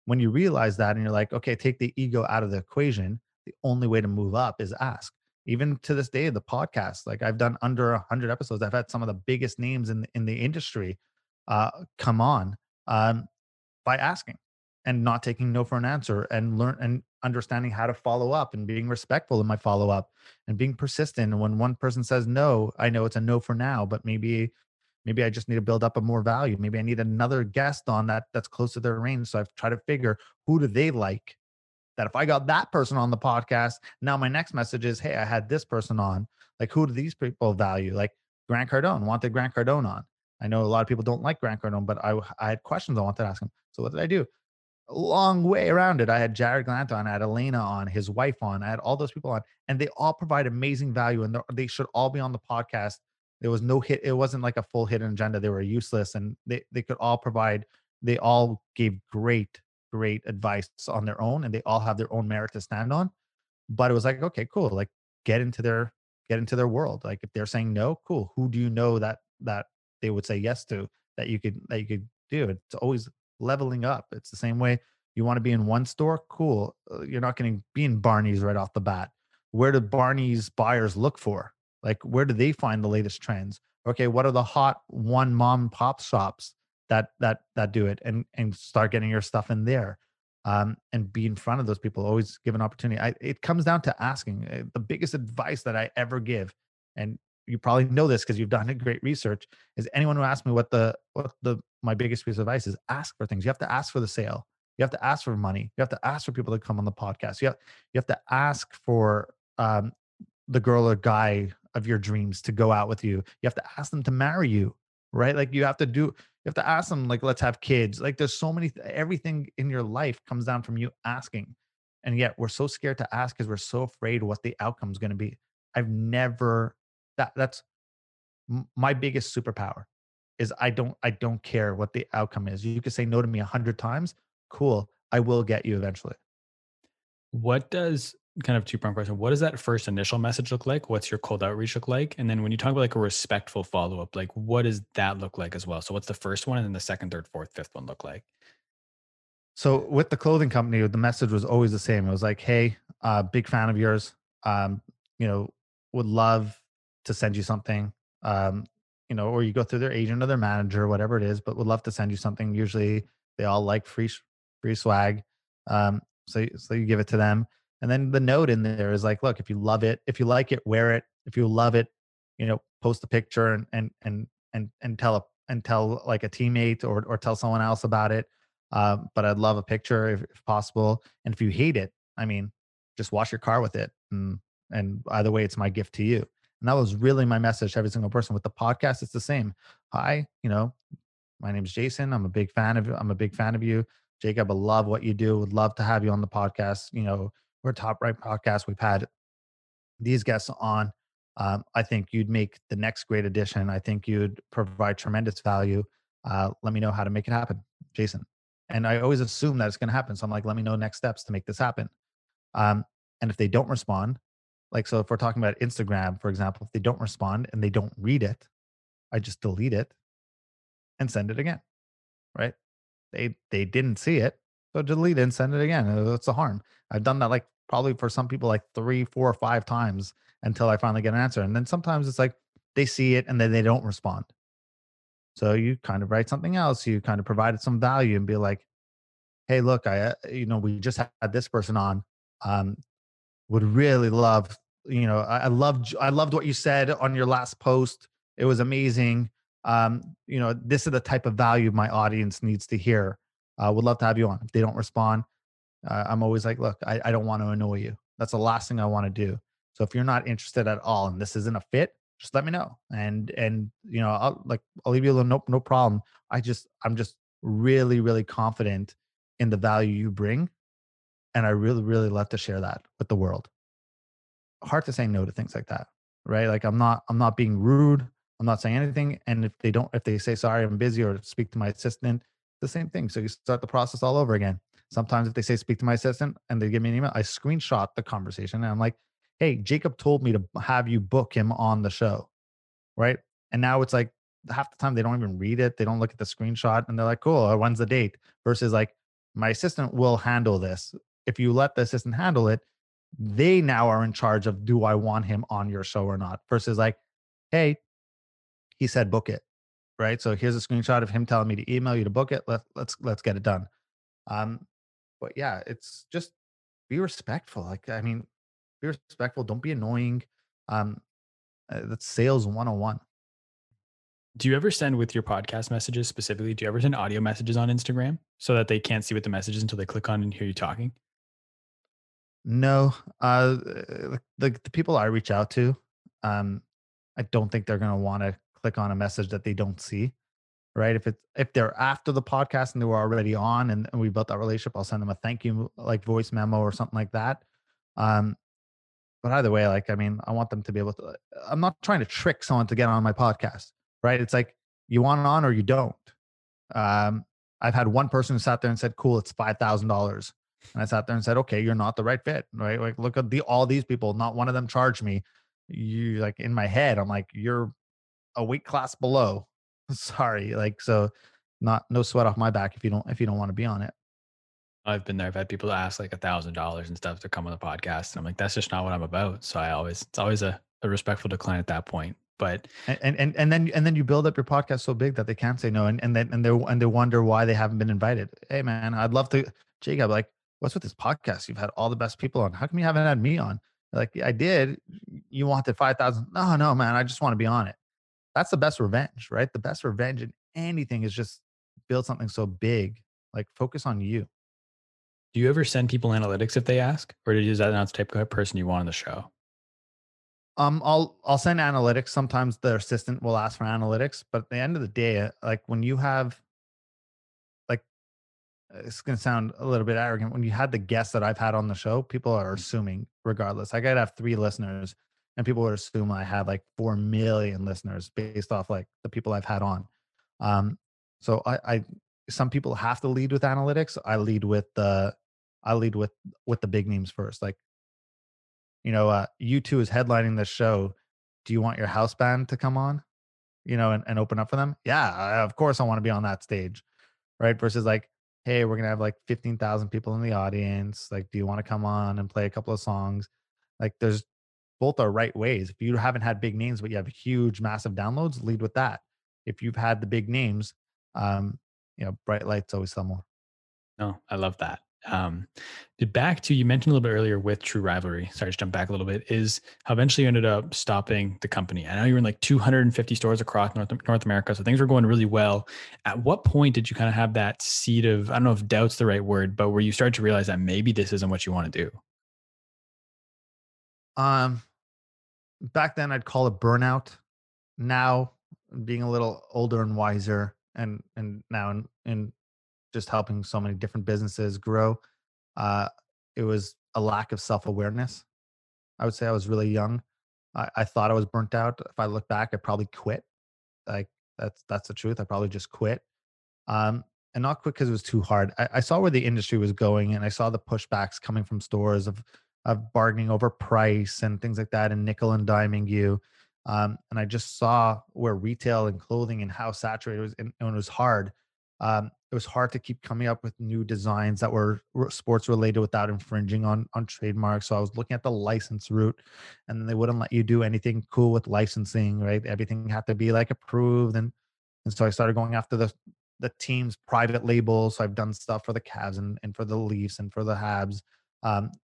When you realize that and you're like, okay, take the ego out of the equation, the only way to move up is ask. Even to this day, the podcast, like, I've done under 100 episodes. I've had some of the biggest names in the industry come on by asking and not taking no for an answer, and learn and understanding how to follow up and being respectful in my follow up and being persistent. And when one person says no, I know it's a no for now, but maybe I just need to build up a more value. Maybe I need another guest on that's close to their range. So I've tried to figure, who do they like? That if I got that person on the podcast, now my next message is, hey, I had this person on. Like, who do these people value? Like, Grant Cardone, wanted Grant Cardone on. I know a lot of people don't like Grant Cardone, but I had questions I wanted to ask him. So what did I do? A long way around it. I had Jared Glant on, I had Elena on, his wife on, I had all those people on, and they all provide amazing value, and they should all be on the podcast. There was no hit. It wasn't like a full hidden agenda. They were useless, and they could all provide. They all gave great advice on their own, and they all have their own merit to stand on. But it was like, okay, cool. Like, get into their world. Like, if they're saying no, cool. Who do you know that they would say yes to that you could do? It's always leveling up. It's the same way. You want to be in one store, cool. You're not going to be in Barney's right off the bat. Where do Barney's buyers look for? Like, where do they find the latest trends? Okay, what are the hot one mom pop shops that do it? And start getting your stuff in there, and be in front of those people. Always give an opportunity. It comes down to asking. The biggest advice that I ever give, and you probably know this because you've done great research, is anyone who asks me what my biggest piece of advice is, ask for things. You have to ask for the sale. You have to ask for money. You have to ask for people to come on the podcast. You have to ask for the girl or guy of your dreams to go out with you. You have to ask them to marry you, right? Like, you have to ask them, like, let's have kids. Like, there's so many, everything in your life comes down from you asking. And yet we're so scared to ask because we're so afraid what the outcome is going to be. That's my biggest superpower is I don't care what the outcome is. You could say no to me 100 times. Cool. I will get you eventually. What does kind of two-pronged question. What does that first initial message look like? What's your cold outreach look like? And then when you talk about like a respectful follow-up, like what does that look like as well? So what's the first one and then the second, third, fourth, fifth one look like? So with the clothing company, the message was always the same. It was like, hey, big fan of yours. Would love to send you something, or you go through their agent or their manager, whatever it is, but would love to send you something. Usually they all like free swag. So you give it to them. And then the note in there is like, look, if you love it, if you like it, wear it. If you love it, post a picture and tell like a teammate or tell someone else about it. But I'd love a picture if possible. And if you hate it, just wash your car with it. And either way, it's my gift to you. And that was really my message to every single person. With the podcast, it's the same. Hi, my name's Jason. I'm a big fan of you. Jacob, I love what you do. Would love to have you on the podcast. We're Top Right Podcast. We've had these guests on. I think you'd make the next great addition. I think you'd provide tremendous value. Let me know how to make it happen, Jason. And I always assume that it's going to happen. So I'm like, let me know next steps to make this happen. And if they don't respond, like, so if we're talking about Instagram, for example, if they don't respond and they don't read it, I just delete it and send it again, right? They didn't see it. So delete it and send it again. That's a harm. I've done that like probably for some people like 3, 4, or 5 times until I finally get an answer. And then sometimes it's like they see it and then they don't respond. So you kind of write something else. You kind of provided some value and be like, hey, look, we just had this person on. Would really love, I loved what you said on your last post. It was amazing. This is the type of value my audience needs to hear. Would love to have you on. If they don't respond, I'm always like, look, I don't want to annoy you. That's the last thing I want to do. So if you're not interested at all and this isn't a fit, just let me know. And I'll leave you alone. Nope, no problem. I'm just really, really confident in the value you bring. And I really, really love to share that with the world. Hard to say no to things like that, right? Like I'm not being rude. I'm not saying anything. And if they say, sorry, I'm busy, or speak to my assistant, the same thing. So you start the process all over again. Sometimes if they say, speak to my assistant, and they give me an email, I screenshot the conversation. And I'm like, hey, Jacob told me to have you book him on the show, right? And now it's like half the time they don't even read it. They don't look at the screenshot and they're like, cool, when's the date? Versus like, my assistant will handle this. If you let the assistant handle it, they now are in charge of, do I want him on your show or not? Versus like, hey, he said book it, right? So here's a screenshot of him telling me to email you to book it. Let's get it done. But yeah, it's just be respectful. Be respectful. Don't be annoying. That's sales 101. Do you ever send with your podcast messages specifically? Do you ever send audio messages on Instagram so that they can't see what the message is until they click on and hear you talking? No, the people I reach out to, I don't think they're going to want to click on a message that they don't see, right? If they're after the podcast and they were already on and we built that relationship, I'll send them a thank you, like voice memo or something like that. But either way, I want them to be able to, I'm not trying to trick someone to get on my podcast, right? It's like, you want it on or you don't. I've had one person who sat there and said, cool, it's $5,000. And I sat there and said, okay, you're not the right fit, right? Like, look at all these people, not one of them charged me. You like in my head, I'm like, you're a weight class below. Sorry. Like, so no sweat off my back if you don't want to be on it. I've been there. I've had people ask like $1,000 and stuff to come on the podcast. And I'm like, that's just not what I'm about. So it's always a respectful decline at that point. But and then you build up your podcast so big that they can't say no, and they wonder why they haven't been invited. Hey man, I'd love to. Jacob, like, what's with this podcast? You've had all the best people on. How come you haven't had me on? Like, I did. You wanted 5,000. No, man, I just want to be on it. That's the best revenge, right? The best revenge in anything is just build something so big. Like, focus on you. Do you ever send people analytics if they ask, or is that not the type of person you want on the show? I'll send analytics. Sometimes the assistant will ask for analytics, but at the end of the day, like when you have, like it's going to sound a little bit arrogant. When you had the guests that I've had on the show, people are assuming regardless. I got to have 3 listeners and people would assume I had like 4 million listeners based off like the people I've had on. So I some people have to lead with analytics. I lead with the big names first. Like, you know, U2 is headlining this show. Do you want your house band to come on, you know, and open up for them? Yeah, of course I want to be on that stage. Right. Versus like, hey, we're going to have like 15,000 people in the audience. Like, do you want to come on and play a couple of songs? Like, there's both are right ways. If you haven't had big names, but you have huge, massive downloads, lead with that. If you've had the big names, you know, bright lights always sell more. No, I love that. Back to, you mentioned a little bit earlier with True Rivalry, sorry to jump back a little bit, is how eventually you ended up stopping the company. I know you were in like 250 stores across North America. So things were going really well. At what point did you kind of have that seed of, I don't know if doubt's the right word, but where you started to realize that maybe this isn't what you want to do? Back then I'd call it burnout. Now, being a little older and wiser and now in just helping so many different businesses grow, it was a lack of self-awareness. I would say I was really young. I thought I was burnt out. If I look back, I probably quit. Like that's the truth. I probably just quit, and not quit because it was too hard. I saw where the industry was going, and I saw the pushbacks coming from stores of bargaining over price and things like that, and nickel and diming you. And I just saw where retail and clothing and how saturated it was, and it was hard. It was hard to keep coming up with new designs that were sports related without infringing on trademarks. So I was looking at the license route, and then they wouldn't let you do anything cool with licensing, right? Everything had to be like approved. And so I started going after the team's private labels. So I've done stuff for the Cavs and for the Leafs and for the Habs,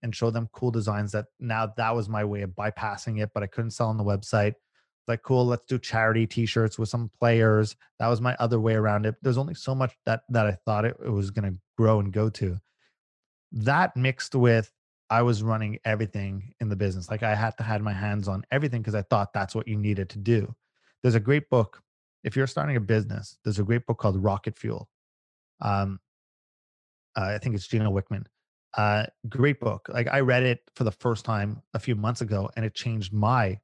and show them cool designs that now that was my way of bypassing it, but I couldn't sell on the website. Like, cool, let's do charity t-shirts with some players. That was my other way around it. There's only so much that I thought it was going to grow and go to. That mixed with, I was running everything in the business. Like, I had to have my hands on everything because I thought that's what you needed to do. There's a great book. If you're starting a business, there's a great book called Rocket Fuel. I think it's Gina Wickman. Great book. Like, I read it for the first time a few months ago, and it changed my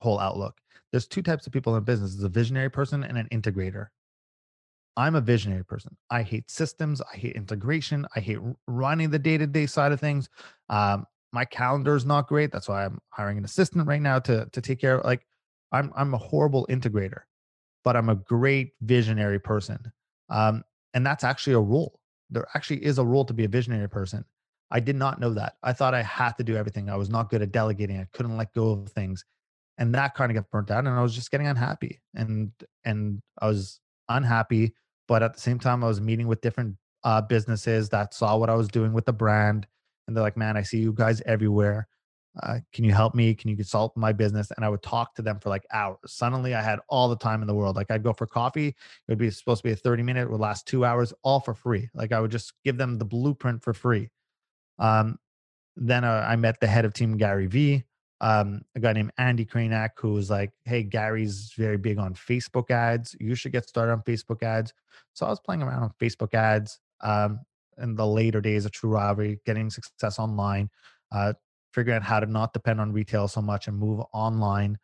whole outlook. There's 2 types of people in business. There's a visionary person and an integrator. I'm a visionary person. I hate systems. I hate integration. I hate running the day-to-day side of things. My calendar is not great. That's why I'm hiring an assistant right now to take care of, like, I'm a horrible integrator, but I'm a great visionary person. And that's actually a rule. There actually is a rule to be a visionary person. I did not know that. I thought I had to do everything. I was not good at delegating. I couldn't let go of things. And that kind of got burnt out, and I was just getting unhappy, and I was unhappy, but at the same time, I was meeting with different businesses that saw what I was doing with the brand, and they're like, "Man, I see you guys everywhere. Can you help me? Can you consult my business?" And I would talk to them for like hours. Suddenly, I had all the time in the world. Like, I'd go for coffee; it would be supposed to be a 30-minute, it would last 2 hours, all for free. Like, I would just give them the blueprint for free. Then I met the head of Team Gary V. A guy named Andy Kranak, who was like, "Hey, Gary's very big on Facebook ads. You should get started on Facebook ads." So I was playing around on Facebook ads in the later days of True Rivalry, getting success online, figuring out how to not depend on retail so much and move online.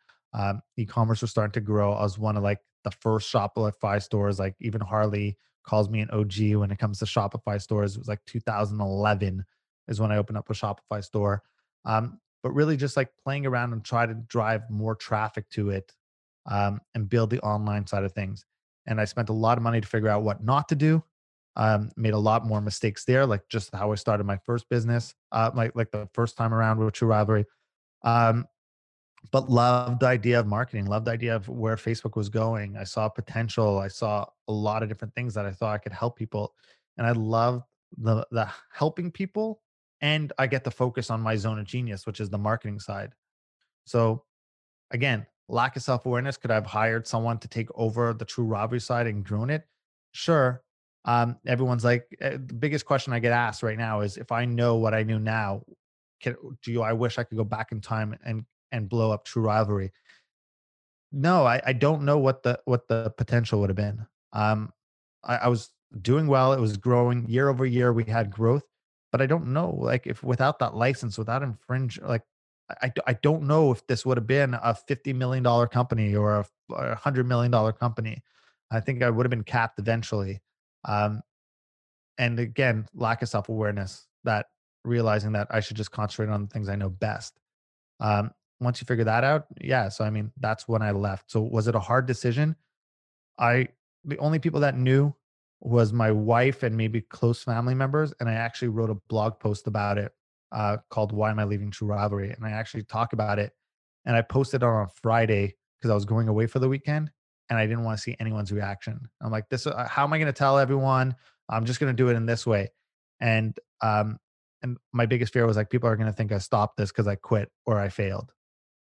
E-commerce was starting to grow. I was one of like the first Shopify stores. Like, even Harley calls me an OG when it comes to Shopify stores. It was like 2011 is when I opened up a Shopify store. But really just like playing around and try to drive more traffic to it and build the online side of things. And I spent a lot of money to figure out what not to do. Made a lot more mistakes there, like just how I started my first business, like the first time around with True Rivalry. But loved the idea of marketing, loved the idea of where Facebook was going. I saw potential. I saw a lot of different things that I thought I could help people. And I loved the helping people. And I get to focus on my zone of genius, which is the marketing side. So again, lack of self-awareness. Could I have hired someone to take over the True Rivalry side and grown it? Sure. Everyone's like, the biggest question I get asked right now is, if I know what I knew now, do I wish I could go back in time and blow up True Rivalry? No, I don't know what the potential would have been. I was doing well. It was growing year over year. We had growth, but I don't know, like, if without that license, without infringe, like, I don't know if this would have been a $50 million company or a $100 million company. I think I would have been capped eventually. And again, lack of self-awareness, that realizing that I should just concentrate on the things I know best. Once you figure that out, yeah. So, I mean, that's when I left. So was it a hard decision? The only people that knew was my wife and maybe close family members. And I actually wrote a blog post about it called Why Am I Leaving True Rivalry? And I actually talk about it. And I posted it on Friday because I was going away for the weekend and I didn't want to see anyone's reaction. I'm like, this, how am I going to tell everyone? I'm just going to do it in this way. And my biggest fear was like, people are going to think I stopped this because I quit or I failed.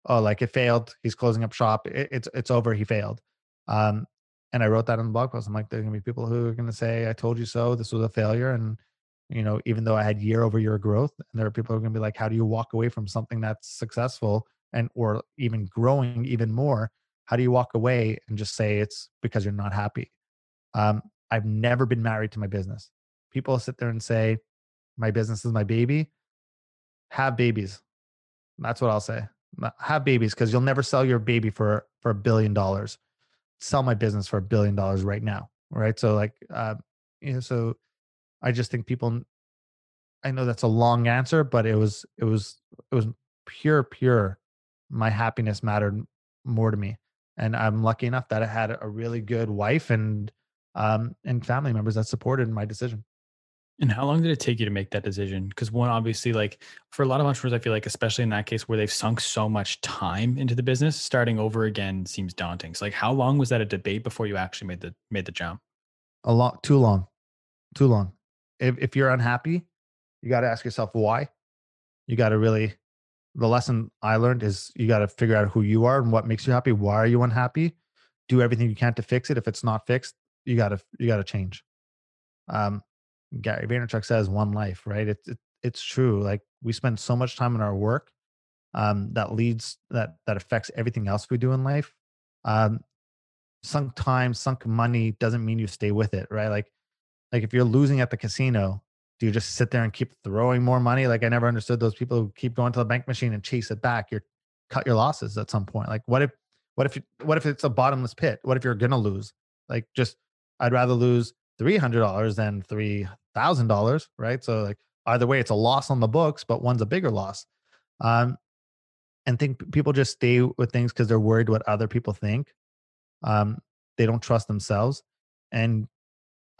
Oh, like it failed. He's closing up shop. It's over. He failed. And I wrote that in the blog post. I'm like, there's going to be people who are going to say, I told you so, this was a failure. And, you know, even though I had year over year growth, and there are people who are going to be like, how do you walk away from something that's successful and, or even growing even more? How do you walk away and just say it's because you're not happy? I've never been married to my business. People sit there and say, my business is my baby. Have babies. That's what I'll say. Have babies, because you'll never sell your baby for $1 billion. Sell my business for $1 billion right now. Right. So like, you know, so I just think people, I know that's a long answer, but it was pure. My happiness mattered more to me. And I'm lucky enough that I had a really good wife and family members that supported my decision. And how long did it take you to make that decision? Because one, obviously, like for a lot of entrepreneurs, I feel like, especially in that case where they've sunk so much time into the business, starting over again seems daunting. So like, how long was that a debate before you actually made the jump? Too long. If you're unhappy, you got to ask yourself why. You got to really, the lesson I learned is you got to figure out who you are and what makes you happy. Why are you unhappy? Do everything you can to fix it. If it's not fixed, you got to change. Gary Vaynerchuk says one life, right? It's true. Like we spend so much time in our work that affects everything else we do in life. Sunk time, sunk money doesn't mean you stay with it, right? Like if you're losing at the casino, do you just sit there and keep throwing more money? Like I never understood those people who keep going to the bank machine and chase it back. You're cut your losses at some point. Like what if it's a bottomless pit? What if you're going to lose? Like just, I'd rather lose $300 than $3,000, right? So like either way, it's a loss on the books, but one's a bigger loss. And think people just stay with things because they're worried what other people think. They don't trust themselves. And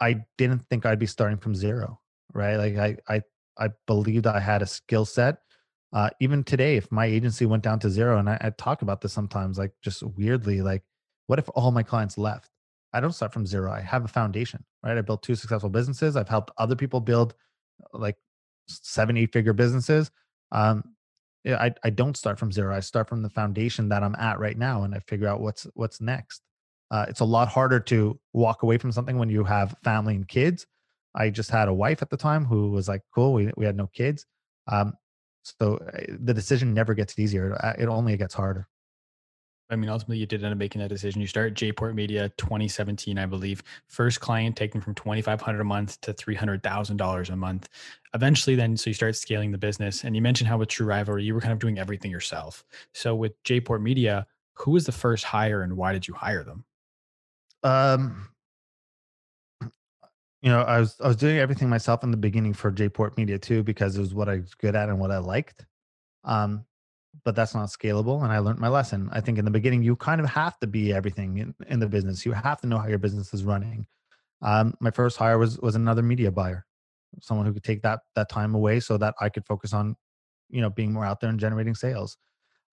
I didn't think I'd be starting from zero, right? Like I believed I had a skill set. Even today, if my agency went down to zero, and I talk about this sometimes, like just weirdly, like what if all my clients left? I don't start from zero. I have a foundation, right? I built 2 successful businesses. I've helped other people build like 7-8 figure businesses. I don't start from zero. I start from the foundation that I'm at right now. And I figure out what's next. It's a lot harder to walk away from something when you have family and kids. I just had a wife at the time who was like, cool. We had no kids. So the decision never gets easier. It only gets harder. I mean, ultimately, you did end up making that decision. You start JPort Media 2017, I believe. First client taken from $2,500 a month to $300,000 a month. Eventually then, so you start scaling the business. And you mentioned how with True Rivalry, you were kind of doing everything yourself. So with JPort Media, who was the first hire and why did you hire them? You know, I was doing everything myself in the beginning for JPort Media too, because it was what I was good at and what I liked. But that's not scalable. And I learned my lesson. I think in the beginning, you kind of have to be everything in the business. You have to know how your business is running. My first hire was another media buyer, someone who could take that time away so that I could focus on, you know, being more out there and generating sales.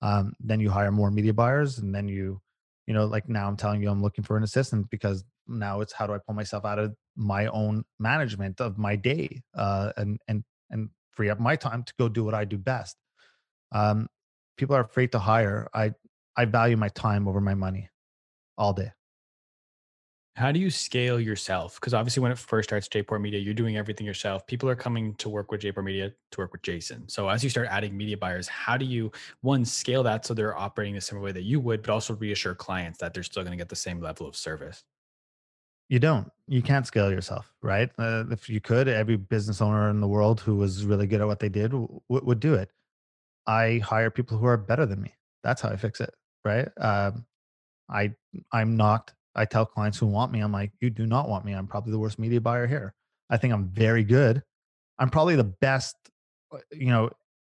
Then you hire more media buyers. And then you know, like now I'm telling you, I'm looking for an assistant because now it's how do I pull myself out of my own management of my day and free up my time to go do what I do best. People are afraid to hire. I value my time over my money all day. How do you scale yourself? Because obviously when it first starts JPort Media, you're doing everything yourself. People are coming to work with JPort Media to work with Jason. So as you start adding media buyers, how do you, one, scale that so they're operating the same way that you would, but also reassure clients that they're still going to get the same level of service? You don't. You can't scale yourself, right? If you could, every business owner in the world who was really good at what they did would do it. I hire people who are better than me. That's how I fix it, right? I tell clients who want me, I'm like, you do not want me. I'm probably the worst media buyer here. I think I'm very good. I'm probably the best,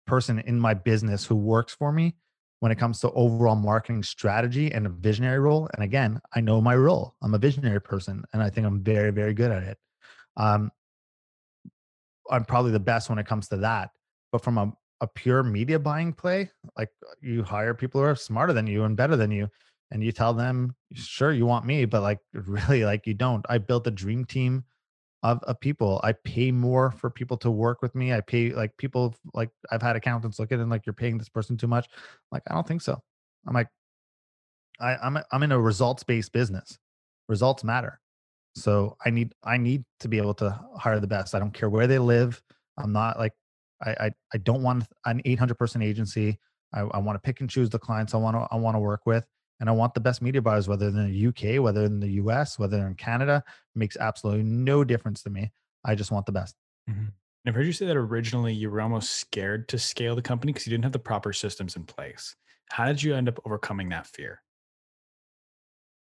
person in my business who works for me when it comes to overall marketing strategy and a visionary role. And again, I know my role. I'm a visionary person, and I think I'm very, very good at it. I'm probably the best when it comes to that. But from a pure media buying play, like, you hire people who are smarter than you and better than you, and you tell them, sure, you want me, but really, you don't. I built a dream team of people. I pay more for people to work with me. I pay people, I've had accountants look at it and you're paying this person too much. I don't think so. I'm in a results-based business. Results matter. So I need to be able to hire the best. I don't care where they live. I'm not I don't want an 800-person agency. I want to pick and choose the clients I want to work with. And I want the best media buyers, whether they're in the UK, whether in the US, whether in Canada. It makes absolutely no difference to me. I just want the best. Mm-hmm. And I've heard you say that originally you were almost scared to scale the company because you didn't have the proper systems in place. How did you end up overcoming that fear?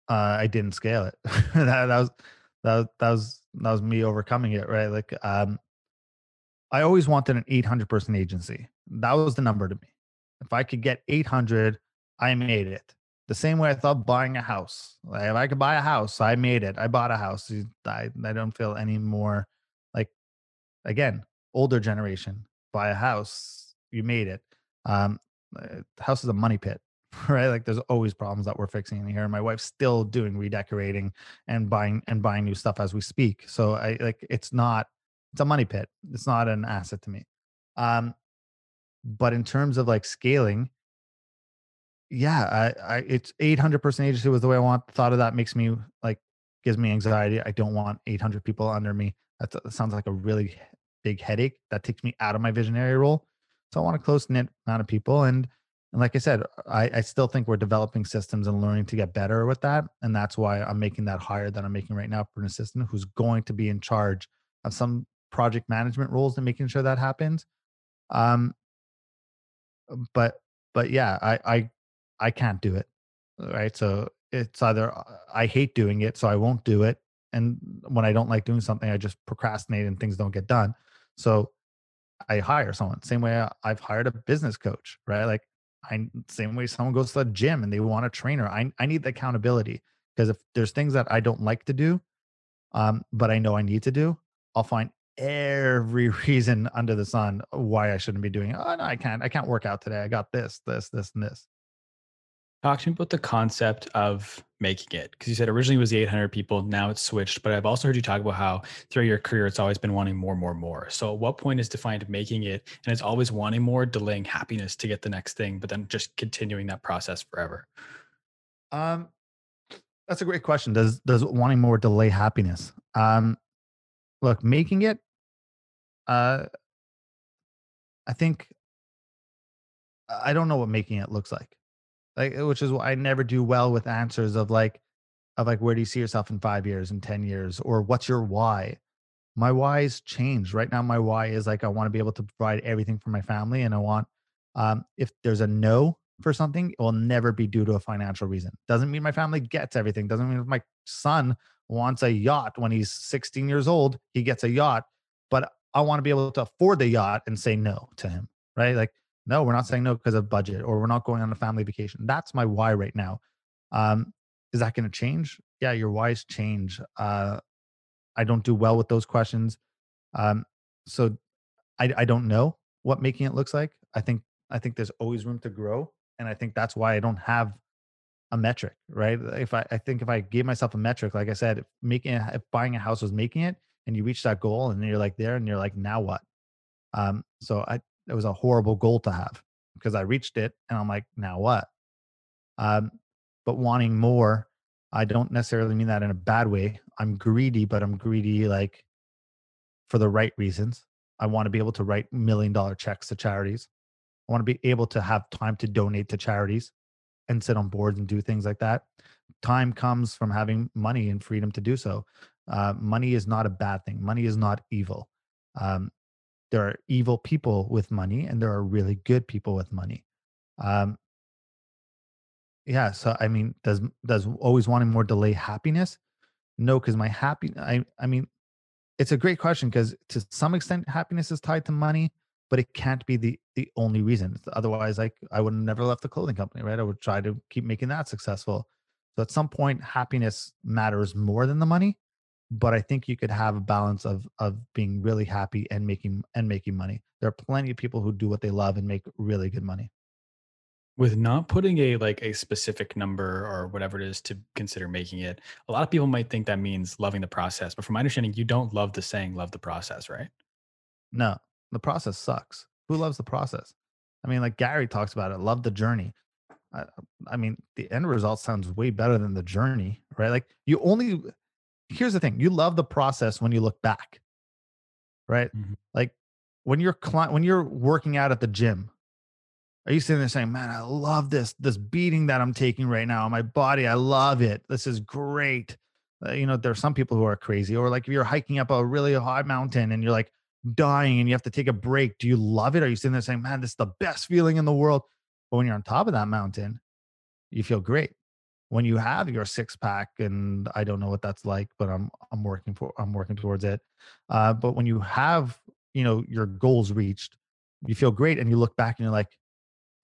I didn't scale it. that was me overcoming it, right? I always wanted an 800-person agency. That was the number to me. If I could get 800, I made it. The same way I thought buying a house. If I could buy a house, I made it. I bought a house. I don't feel any more again, older generation, buy a house, you made it. The house is a money pit, right? There's always problems that we're fixing in here. My wife's still doing redecorating and buying new stuff as we speak. So it's a money pit. It's not an asset to me. But in terms of scaling, yeah, it's 800-person agency was the way I want. The thought of that makes me gives me anxiety. I don't want 800 people under me. That sounds like a really big headache. That takes me out of my visionary role. So I want a close-knit amount of people. And like I said, I still think we're developing systems and learning to get better with that. And that's why I'm making that hire that I'm making right now for an assistant who's going to be in charge of some project management roles and making sure that happens. But yeah, I can't do it, right? So it's either I hate doing it, so I won't do it. And when I don't like doing something, I just procrastinate and things don't get done. So I hire someone. Same way I've hired a business coach, right? Same way someone goes to the gym and they want a trainer. I need the accountability, because if there's things that I don't like to do, but I know I need to do, I'll find every reason under the sun why I shouldn't be doing it. Oh, no, I can't work out today. I got this, and this. Talk to me about the concept of making it, because you said originally it was the 800 people. Now it's switched, but I've also heard you talk about how through your career, it's always been wanting more, more, more. So at what point is defined making it, and it's always wanting more, delaying happiness to get the next thing, but then just continuing that process forever? That's a great question. Does wanting more delay happiness? Look, making it, I think, I don't know what making it looks like. Which is why I never do well with answers of where do you see yourself in 5 years, in 10 years, or what's your why? My why's changed. Right now, my why is I want to be able to provide everything for my family. And I want, if there's a no for something, it will never be due to a financial reason. Doesn't mean my family gets everything. Doesn't mean if my son wants a yacht when he's 16 years old, he gets a yacht, but I want to be able to afford the yacht and say no to him, right? No, we're not saying no because of budget, or we're not going on a family vacation. That's my why right now. Is that going to change? Yeah, your whys change. I don't do well with those questions. So I don't know what making it looks like. I think there's always room to grow. And I think that's why I don't have a metric, right? I think if I gave myself a metric, like I said, if buying a house was making it, and you reach that goal and you're there and you're now what? It was a horrible goal to have, because I reached it and I'm now what? But wanting more, I don't necessarily mean that in a bad way. I'm greedy, but I'm greedy for the right reasons. I want to be able to write $1 million checks to charities. I want to be able to have time to donate to charities and sit on boards and do things like that. time comes from having money and freedom to do so. Money is not a bad thing. Money is not evil. There are evil people with money, and there are really good people with money. Yeah. So, I mean, does always wanting more delay happiness? No, because my happiness, I mean, it's a great question, because to some extent happiness is tied to money, but it can't be the only reason. Otherwise, I would have never left the clothing company, right? I would try to keep making that successful. So at some point, happiness matters more than the money. But I think you could have a balance of being really happy and making money. There are plenty of people who do what they love and make really good money. With not putting a specific number or whatever it is to consider making it, a lot of people might think that means loving the process. But from my understanding, you don't love the saying "love the process," right? No, the process sucks. Who loves the process? I mean, like Gary talks about it, love the journey. I mean, the end result sounds way better than the journey, right? Like you only. Here's the thing. You love the process when you look back, right? Mm-hmm. Like when you're working out at the gym, are you sitting there saying, man, I love this beating that I'm taking right now on my body. I love it. This is great. You know, there are some people who are crazy, or like if you're hiking up a really high mountain and you're like dying and you have to take a break. Do you love it? Are you sitting there saying, man, this is the best feeling in the world? But when you're on top of that mountain, you feel great. When you have your six-pack, and I don't know what that's like, but I'm working towards it. But when you have, you know, your goals reached, you feel great, and you look back and you're like,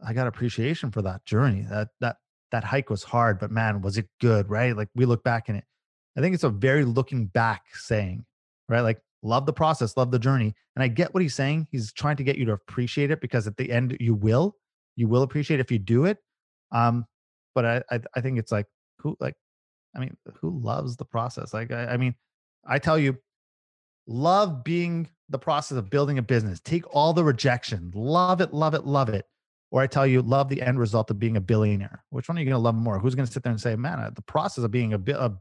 I got appreciation for that journey. That hike was hard, but man, was it good, right? Like we look back in it. I think it's a very looking back saying, right? Like love the process, love the journey. And I get what he's saying. He's trying to get you to appreciate it, because at the end you will appreciate it if you do it. But I think it's like, who loves the process? Like, I tell you, love being the process of building a business. Take all the rejection. Love it, love it, love it. Or I tell you, love the end result of being a billionaire. Which one are you going to love more? Who's going to sit there and say, man, the process of being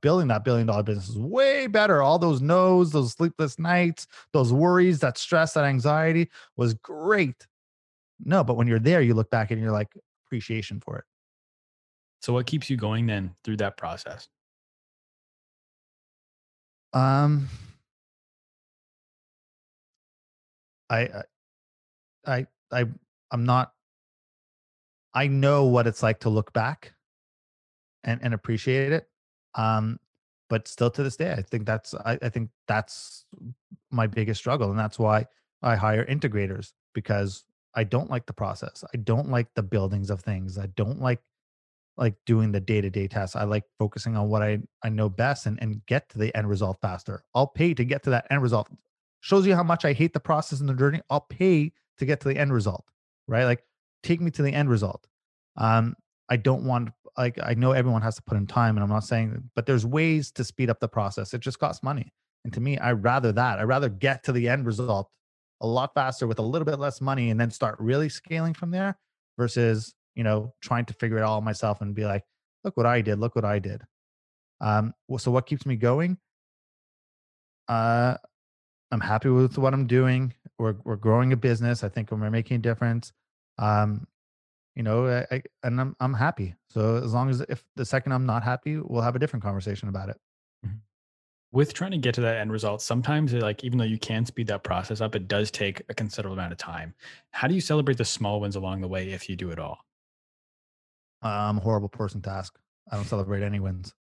building that billion-dollar business is way better. All those no's, those sleepless nights, those worries, that stress, that anxiety was great. No, but when you're there, you look back and you're like, appreciation for it. So what keeps you going then through that process? I know what it's like to look back and appreciate it. But still to this day, I think that's my biggest struggle. And that's why I hire integrators, because I don't like the process. I don't like the buildings of things. I don't like doing the day-to-day tasks. I like focusing on what I know best and get to the end result faster. I'll pay to get to that end result. Shows you how much I hate the process and the journey. I'll pay to get to the end result, right? Like take me to the end result. I don't want, like, I know everyone has to put in time, and I'm not saying, but there's ways to speed up the process. It just costs money. And to me, I'd rather get to the end result a lot faster with a little bit less money and then start really scaling from there versus, you know, trying to figure it all myself and be like, look what I did. So what keeps me going? I'm happy with what I'm doing. We're growing a business. I think we're making a difference. You know, I'm happy. So as long as, if the second I'm not happy, we'll have a different conversation about it. With trying to get to that end result, sometimes it, like, even though you can speed that process up, it does take a considerable amount of time. How do you celebrate the small wins along the way if you do it all? I'm a horrible person to ask. I don't celebrate any wins.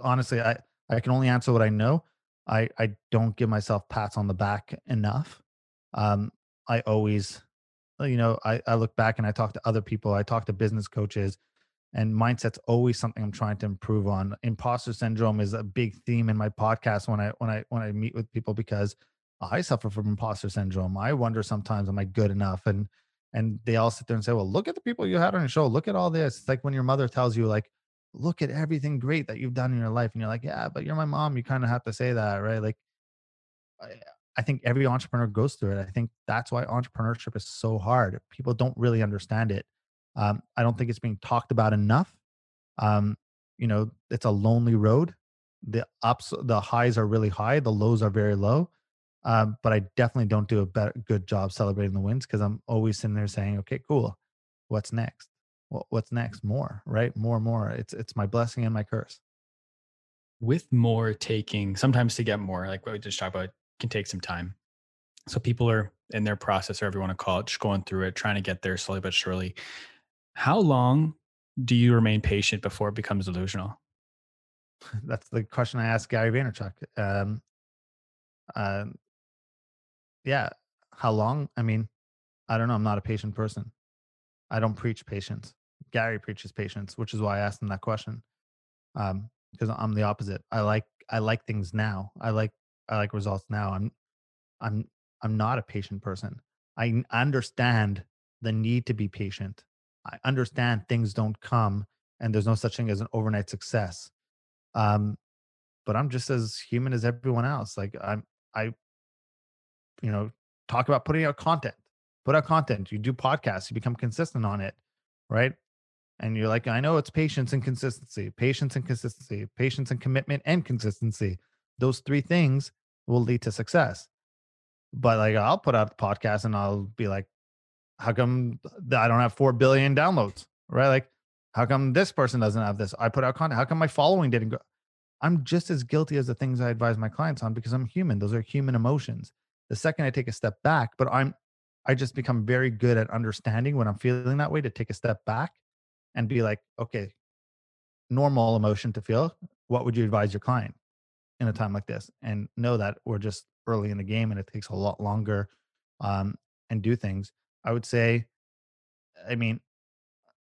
Honestly, I can only answer what I know. I don't give myself pats on the back enough. I always, you know, I look back and I talk to other people. I talk to business coaches, and mindset's always something I'm trying to improve on. Imposter syndrome is a big theme in my podcast when I meet with people, because I suffer from imposter syndrome. I wonder sometimes, am I good enough? And they all sit there and say, well, look at the people you had on your show. Look at all this. It's like when your mother tells you, like, look at everything great that you've done in your life. And you're like, yeah, but you're my mom. You kind of have to say that, right? Like, I think every entrepreneur goes through it. I think that's why entrepreneurship is so hard. People don't really understand it. I don't think it's being talked about enough. You know, it's a lonely road. The highs are really high. The lows are very low. But I definitely don't do a good job celebrating the wins, because I'm always sitting there saying, okay, cool. What's next? well, what's next? More, right? More. It's my blessing and my curse. With more taking, sometimes to get more, like what we just talked about, can take some time. So people are in their process, or if you want to call it, just going through it, trying to get there slowly but surely. How long do you remain patient before it becomes delusional? That's the question I asked Gary Vaynerchuk. Yeah. How long? I mean, I don't know. I'm not a patient person. I don't preach patience. Gary preaches patience, which is why I asked him that question. Because I'm the opposite. I like things now. I like results now. I'm not a patient person. I understand the need to be patient. I understand things don't come and there's no such thing as an overnight success. But I'm just as human as everyone else. Like I talk about putting out content. Put out content. You do podcasts. You become consistent on it, right? And you're like, I know it's patience and consistency, patience and commitment and consistency. Those three things will lead to success. But like, I'll put out the podcast and I'll be like, how come I don't have 4 billion downloads, right? Like, how come this person doesn't have this? I put out content. How come my following didn't go? I'm just as guilty as the things I advise my clients on because I'm human. Those are human emotions. The second I take a step back, but I just become very good at understanding when I'm feeling that way to take a step back and be like, okay, normal emotion to feel. What would you advise your client in a time like this? And know that we're just early in the game and it takes a lot longer and do things. I would say, I mean,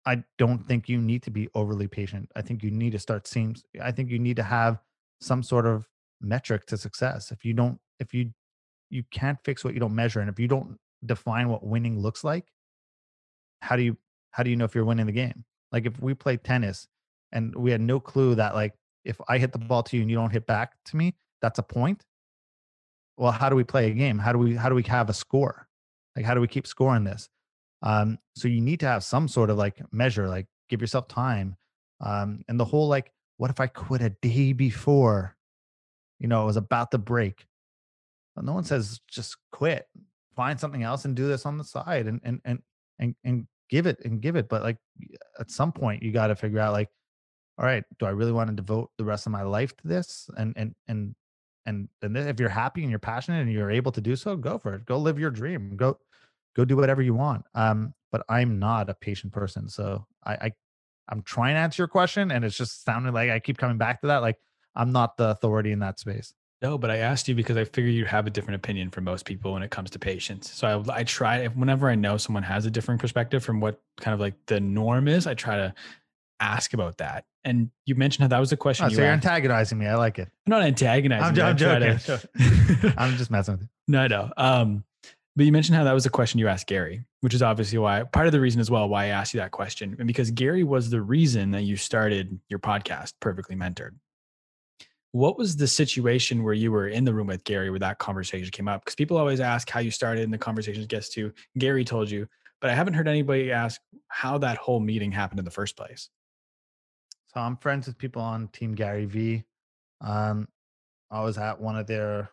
I don't think you need to be overly patient. I think you need to I think you need to have some sort of metric to success. If you can't fix what you don't measure, and if you don't define what winning looks like, how do you know if you're winning the game? Like if we play tennis and we had no clue that like, if I hit the ball to you and you don't hit back to me, that's a point. Well, how do we play a game? How do we have a score? Like, how do we keep score in this? So you need to have some sort of like measure, like give yourself time. And the whole, like, what if I quit a day before, I was about to break? Well, no one says just quit, find something else and do this on the side and give it. But like at some point you got to figure out like, all right, do I really want to devote the rest of my life to this? And if you're happy and you're passionate and you're able to do so, go for it. Go live your dream. Go do whatever you want. But I'm not a patient person, so I'm trying to answer your question, and it's just sounding like I keep coming back to that. Like I'm not the authority in that space. No, but I asked you because I figure you have a different opinion from most people when it comes to patience. So I try, whenever I know someone has a different perspective from what kind of like the norm is, I try to ask about that. And you mentioned how that was a question. So you're antagonizing me. I like it. I'm not antagonizing. I'm joking. I'm just messing with you. No. But you mentioned how that was a question you asked Gary, which is obviously why part of the reason as well why I asked you that question, and because Gary was the reason that you started your podcast, Perfectly Mentored. What was the situation where you were in the room with Gary where that conversation came up? Because people always ask how you started and the conversation gets to Gary told you, but I haven't heard anybody ask how that whole meeting happened in the first place. So I'm friends with people on Team Gary V. I was at one of their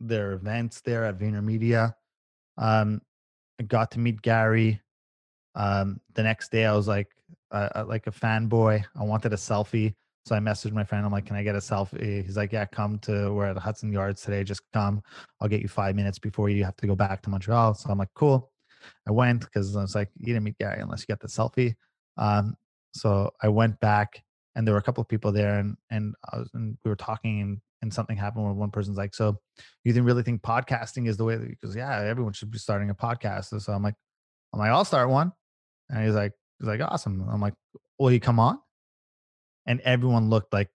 events there at VaynerMedia. I got to meet Gary. The next day I was like a fanboy. I wanted a selfie. So I messaged my friend. I'm like, can I get a selfie? He's like, yeah, we're at Hudson Yards today. Just come. I'll get you 5 minutes before you have to go back to Montreal. So I'm like, cool. I went because I was like, you didn't meet Gary unless you get the selfie. So I went back and there were a couple of people there and we were talking and something happened where one person's like, so you didn't really think podcasting is the way? He goes, yeah, everyone should be starting a podcast. And so I'm like, I'll start one. And he's like, awesome. I'm like, will you come on? And everyone looked like,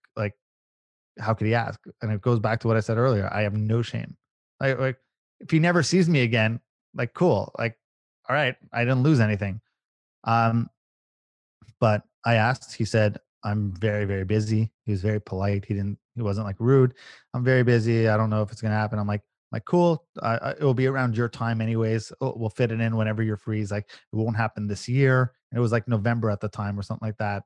how could he ask? And it goes back to what I said earlier. I have no shame. Like if he never sees me again, like, cool. Like, all right, I didn't lose anything. But I asked, he said, I'm very, very busy. He was very polite. He wasn't like rude. I'm very busy. I don't know if it's going to happen. I'm like, cool. It will be around your time anyways. We'll fit it in whenever you're free. He's like, it won't happen this year. And it was like November at the time or something like that.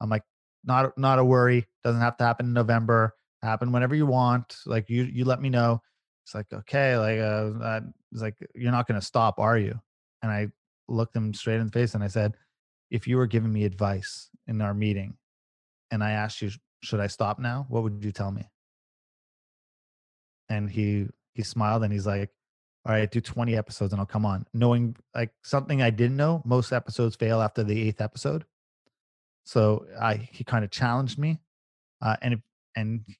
I'm like, not a worry. Doesn't have to happen in November. Happen whenever you want. Like you let me know. It's like, okay. Like, it's like, you're not going to stop, are you? And I looked him straight in the face and I said, if you were giving me advice in our meeting and I asked you, should I stop now? What would you tell me? And he smiled and he's like, all right, do 20 episodes and I'll come on. Knowing like something I didn't know, most episodes fail after the 8th episode. So he kind of challenged me. And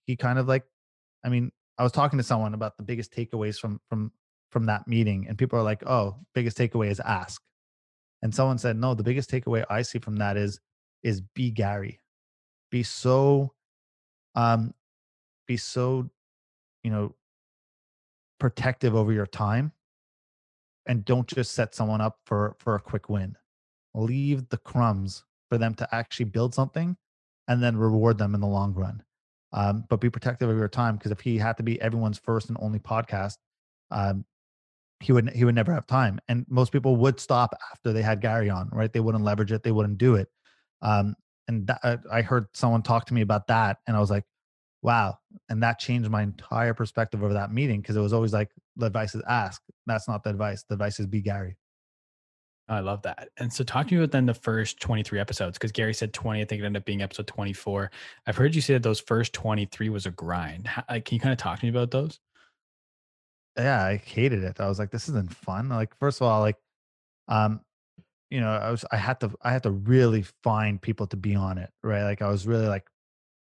he kind of like, I mean, I was talking to someone about the biggest takeaways from that meeting, and people are like, oh, biggest takeaway is ask. And someone said, no, the biggest takeaway I see from that is be Gary. Be so, you know, protective over your time, and don't just set someone up for a quick win. Leave the crumbs for them to actually build something and then reward them in the long run. But be protective of your time, because if he had to be everyone's first and only podcast, he would never have time. And most people would stop after they had Gary on, right? They wouldn't leverage it. They wouldn't do it. I heard someone talk to me about that, and I was like, wow. And that changed my entire perspective of that meeting, because it was always like, the advice is ask. That's not the advice. The advice is be Gary. I love that. And so talk to me about then the first 23 episodes, because Gary said 20, I think it ended up being episode 24. I've heard you say that those first 23 was a grind. Can you kind of talk to me about those? Yeah, I hated it. I was like, this isn't fun. Like, first of all, like, you know, I had to really find people to be on it, right? Like I was really like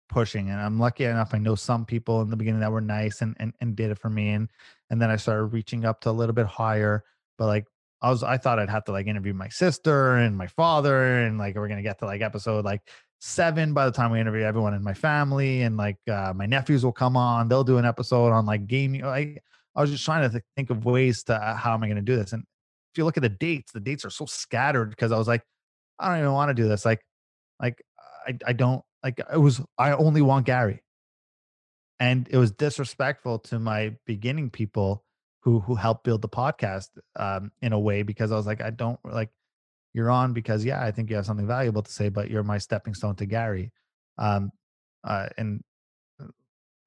pushing, and I'm lucky enough. I know some people in the beginning that were nice and did it for me. And then I started reaching up to a little bit higher, but like, I thought I'd have to like interview my sister and my father, and like, we're going to get to like episode like 7 by the time we interview everyone in my family, and like, my nephews will come on, they'll do an episode on like gaming. I was just trying to think of ways to how am I going to do this? And if you look at the dates are so scattered, because I was like, I don't even want to do this. I only want Gary. And it was disrespectful to my beginning people who helped build the podcast, in a way, because I was like, I don't like, you're on because yeah, I think you have something valuable to say, but you're my stepping stone to Gary. And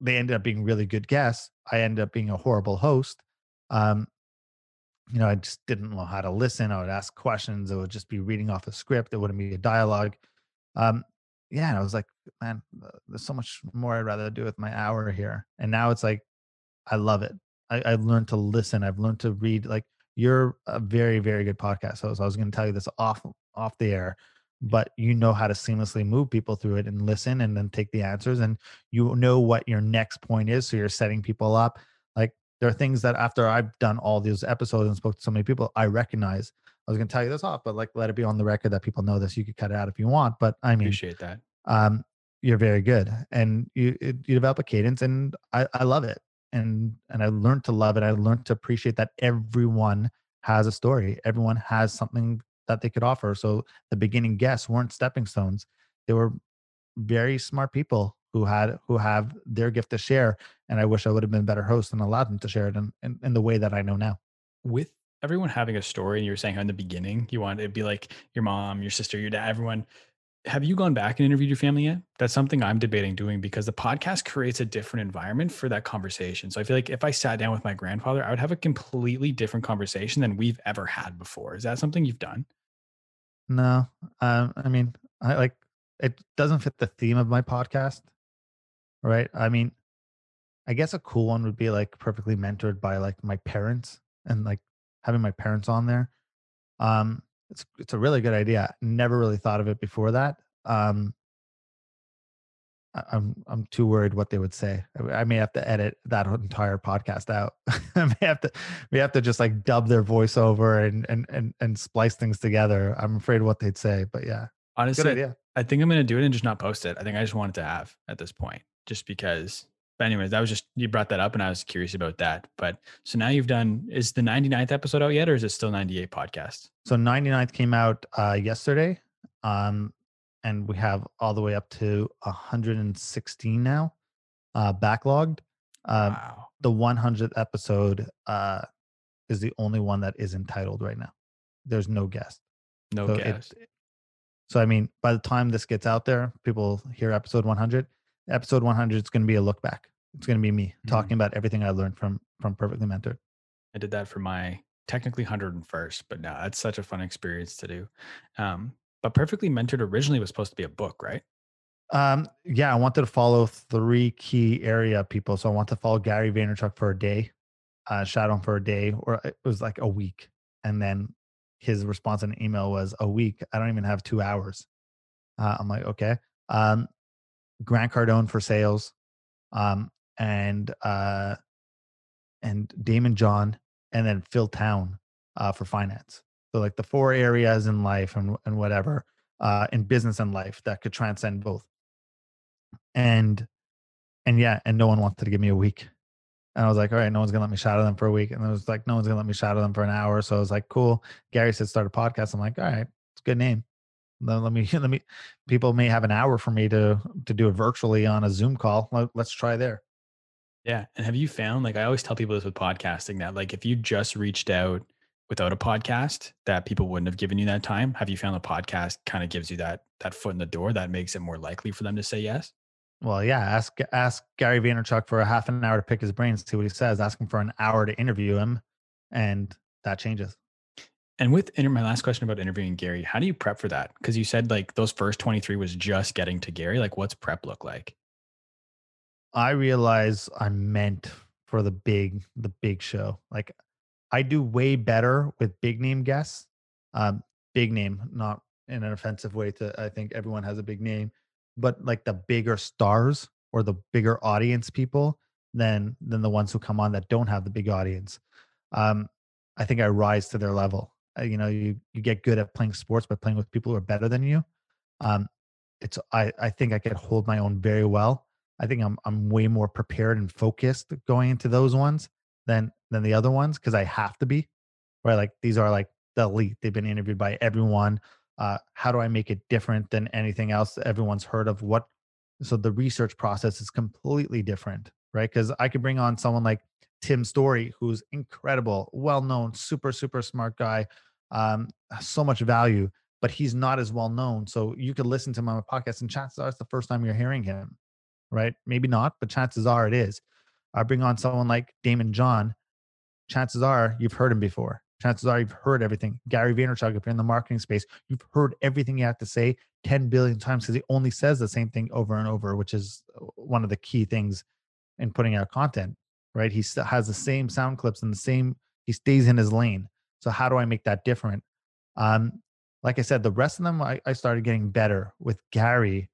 they ended up being really good guests. I ended up being a horrible host. You know, I just didn't know how to listen. I would ask questions. It would just be reading off a script. It wouldn't be a dialogue. Yeah. And I was like, man, there's so much more I'd rather do with my hour here. And now it's like, I love it. I've learned to listen. I've learned to read. Like, you're a very, very good podcast host. I was going to tell you this off the air, but you know how to seamlessly move people through it and listen and then take the answers. And you know what your next point is. So you're setting people up. Like, there are things that after I've done all these episodes and spoke to so many people, I recognize. I was going to tell you this off, but like, let it be on the record that people know this. You could cut it out if you want, but I mean, appreciate that. You're very good, and you develop a cadence, and I love it. And I learned to love it. I learned to appreciate that everyone has a story. Everyone has something that they could offer. So the beginning guests weren't stepping stones. They were very smart people who have their gift to share. And I wish I would have been better host and allowed them to share it in the way that I know now. With everyone having a story, and you were saying how in the beginning you wanted it to be like your mom, your sister, your dad, everyone. Have you gone back and interviewed your family yet? That's something I'm debating doing, because the podcast creates a different environment for that conversation. So I feel like if I sat down with my grandfather, I would have a completely different conversation than we've ever had before. Is that something you've done? No. I mean, I like, it doesn't fit the theme of my podcast, right? I mean, I guess a cool one would be like Perfectly Mentored by like my parents, and like having my parents on there. It's a really good idea. Never really thought of it before that. I'm too worried what they would say. I may have to edit that entire podcast out. We have to just like dub their voiceover and splice things together. I'm afraid what they'd say, but yeah. Honestly, good idea. I think I'm going to do it and just not post it. I think I just wanted to have at this point, just because. But anyways, that was just, you brought that up and I was curious about that. But so now you've done, is the 99th episode out yet, or is it still 98 podcasts? So 99th came out yesterday. And we have all the way up to 116 now, backlogged. Wow. The 100th episode is the only one that is entitled right now. There's no guest. No guest. So, I mean, by the time this gets out there, people hear episode 100. Episode 100 is going to be a look back. It's going to be me talking about everything I learned from Perfectly Mentored. I did that for my technically 101st, but no, that's such a fun experience to do. But Perfectly Mentored originally was supposed to be a book, right? Yeah, I wanted to follow three key area people. So I want to follow Gary Vaynerchuk for a day, shadow him for a day, or it was like a week. And then his response in an email was a week. I don't even have 2 hours. I'm like, okay. Grant Cardone for sales, and Daymond John, and then Phil Town for finance. So like the four areas in life and whatever, in business and life that could transcend both. And yeah, and no one wanted to give me a week. And I was like, all right, no one's gonna let me shadow them for a week. And I was like, no one's gonna let me shadow them for an hour. So I was like, cool. Gary said, start a podcast. I'm like, all right, it's a good name. Let me, people may have an hour for me to do it virtually on a Zoom call. Let's try there. Yeah. And have you found, like, I always tell people this with podcasting, that like, if you just reached out without a podcast, that people wouldn't have given you that time. Have you found a podcast kind of gives you that foot in the door that makes it more likely for them to say yes? Well, yeah. Ask Gary Vaynerchuk for a half an hour to pick his brain, see what he says, ask him for an hour to interview him. And that changes. And my last question about interviewing Gary, how do you prep for that? Because you said like those first 23 was just getting to Gary. Like, what's prep look like? I realize I'm meant for the big show. Like, I do way better with big name guests. Big name, not in an offensive way to, I think everyone has a big name, but like the bigger stars or the bigger audience people than the ones who come on that don't have the big audience. I think I rise to their level. You know, you get good at playing sports by playing with people who are better than you. I think I can hold my own very well. I think I'm way more prepared and focused going into those ones than the other ones, because I have to be. Right, like these are like the elite. They've been interviewed by everyone. How do I make it different than anything else everyone's heard of? So the research process is completely different, right? Because I could bring on someone like Tim Story, who's incredible, well-known, super, super smart guy, so much value, but he's not as well-known. So you could listen to him on a podcast and chances are it's the first time you're hearing him, right? Maybe not, but chances are it is. I bring on someone like Daymond John. Chances are you've heard him before. Chances are you've heard everything. Gary Vaynerchuk, if you're in the marketing space, you've heard everything you have to say 10 billion times, because he only says the same thing over and over, which is one of the key things in putting out content. Right? He has the same sound clips and he stays in his lane. So how do I make that different? Like I said, the rest of them, I started getting better with Gary.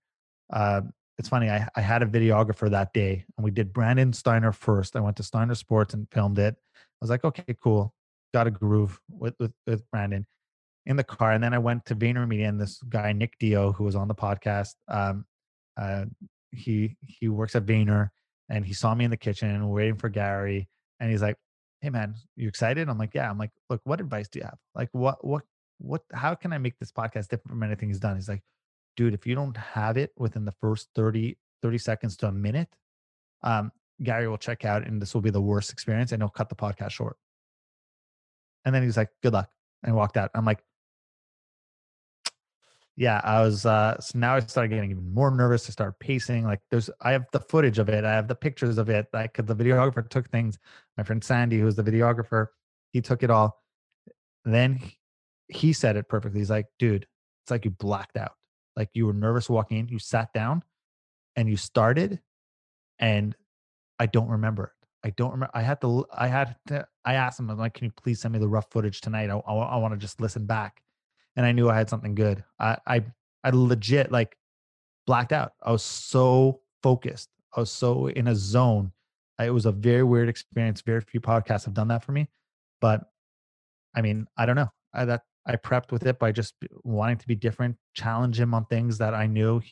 It's funny. I had a videographer that day and we did Brandon Steiner first. I went to Steiner Sports and filmed it. I was like, okay, cool. Got a groove with Brandon in the car. And then I went to VaynerMedia and this guy, Nick Dio, who was on the podcast. He works at Vayner. And he saw me in the kitchen waiting for Gary. And he's like, hey man, you excited? I'm like, yeah. I'm like, look, what advice do you have? Like, what, how can I make this podcast different from anything he's done? He's like, dude, if you don't have it within the first 30 seconds to a minute, Gary will check out and this will be the worst experience and he'll cut the podcast short. And then he's like, good luck. And walked out. I'm like, yeah, I was, so now I started getting even more nervous. I started pacing. Like I have the footage of it. I have the pictures of it. Like the videographer took things. My friend Sandy, who's the videographer, he took it all. Then he said it perfectly. He's like, dude, it's like you blacked out. Like you were nervous walking in, you sat down and you started. And I don't remember it. I don't remember. I asked him, I'm like, can you please send me the rough footage tonight? I want to just listen back. And I knew I had something good. I legit like blacked out. I was so focused. I was so in a zone. It was a very weird experience. Very few podcasts have done that for me. But I mean, I don't know. I prepped with it by just wanting to be different, challenge him on things that I knew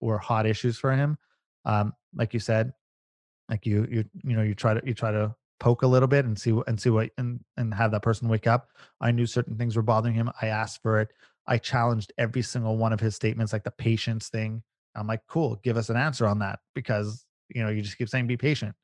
were hot issues for him. Like you said, like you try to poke a little bit and see what, and have that person wake up. I knew certain things were bothering him. I asked for it. I challenged every single one of his statements, like the patience thing. I'm like, cool, give us an answer on that, because, you know, you just keep saying, be patient.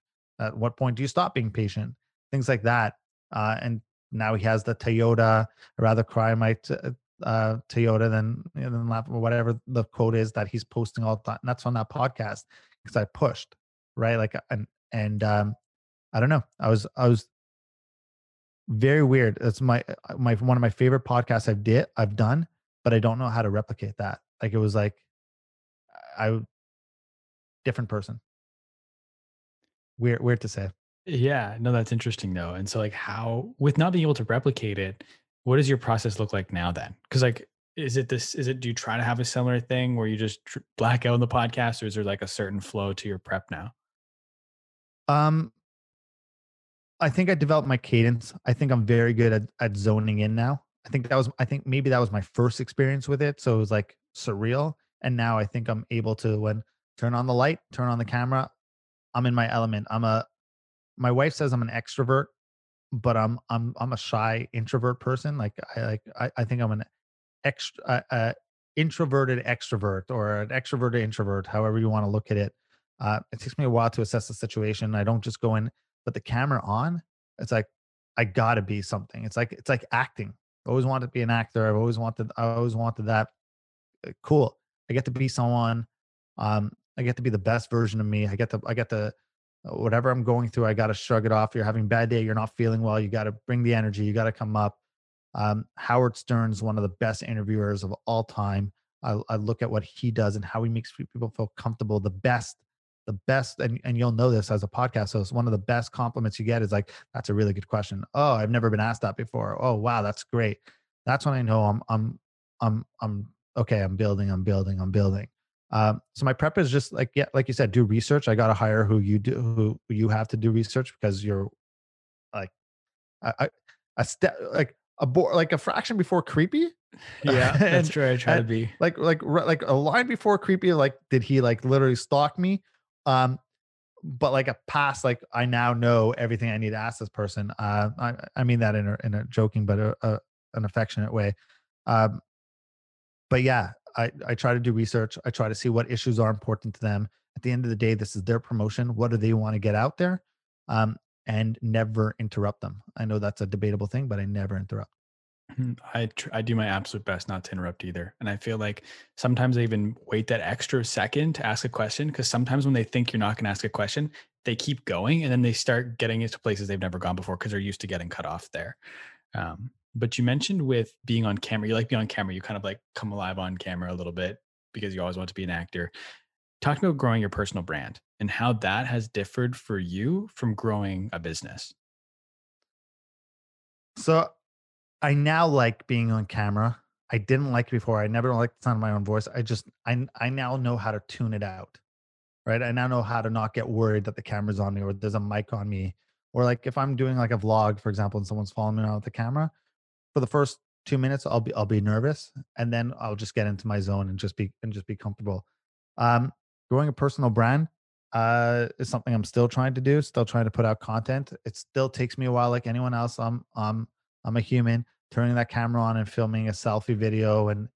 At what point do you stop being patient? Things like that. And now he has the Toyota, I'd rather cry my Toyota than laugh, or whatever the quote is that he's posting all the time. And that's on that podcast. Cause I pushed, right? Like, and I don't know. I was very weird. That's one of my favorite podcasts I've done but I don't know how to replicate that. Like it was like, different person. Weird to say. Yeah, no, that's interesting though. And so like how, with not being able to replicate it, what does your process look like now then? Cause like, do you try to have a similar thing where you just black out on the podcast, or is there like a certain flow to your prep now? I think I developed my cadence. I think I'm very good at zoning in now. I think maybe that was my first experience with it. So it was like surreal. And now I think I'm able to turn on the light, turn on the camera. I'm in my element. My wife says I'm an extrovert, but I'm a shy introvert person. I think I'm an introverted extrovert or an extroverted introvert, however you want to look at it. It takes me a while to assess the situation. I don't just go in, put the camera on. It's like, I gotta be something. It's like acting. I always wanted to be an actor. I always wanted that. Cool. I get to be someone. I get to be the best version of me. I get to whatever I'm going through, I got to shrug it off. You're having a bad day. You're not feeling well. You got to bring the energy. You got to come up. Howard Stern's one of the best interviewers of all time. I look at what he does and how he makes people feel comfortable. The best, and you'll know this as a podcast. So it's one of the best compliments you get is like, that's a really good question. Oh, I've never been asked that before. Oh, wow. That's great. That's when I know I'm okay. I'm building. So my prep is just like you said, do research. I got to hire who you have to do research, because you're like a step, like a fraction before creepy. Yeah, that's where I try to be. Like a line before creepy. Like, did he like literally stalk me? But like a pass, like I now know everything I need to ask this person. I mean that in a joking, but an affectionate way. But yeah. I try to do research. I try to see what issues are important to them. At the end of the day, this is their promotion. What do they want to get out there? And never interrupt them. I know that's a debatable thing, but I never interrupt. I do my absolute best not to interrupt either. And I feel like sometimes I even wait that extra second to ask a question, because sometimes when they think you're not going to ask a question, they keep going and then they start getting into places they've never gone before because they're used to getting cut off there. But you mentioned with being on camera, you like being on camera, you kind of like come alive on camera a little bit because you always want to be an actor. Talk about growing your personal brand and how that has differed for you from growing a business. So I now like being on camera. I didn't like it before. I never liked the sound of my own voice. I now know how to tune it out, right? I now know how to not get worried that the camera's on me or there's a mic on me. Or like if I'm doing like a vlog, for example, and someone's following me around with the camera, for the first 2 minutes, I'll be nervous, and then I'll just get into my zone and just be comfortable. Growing a personal brand is something I'm still trying to do. Still trying to put out content. It still takes me a while, like anyone else. I'm a human. Turning that camera on and filming a selfie video and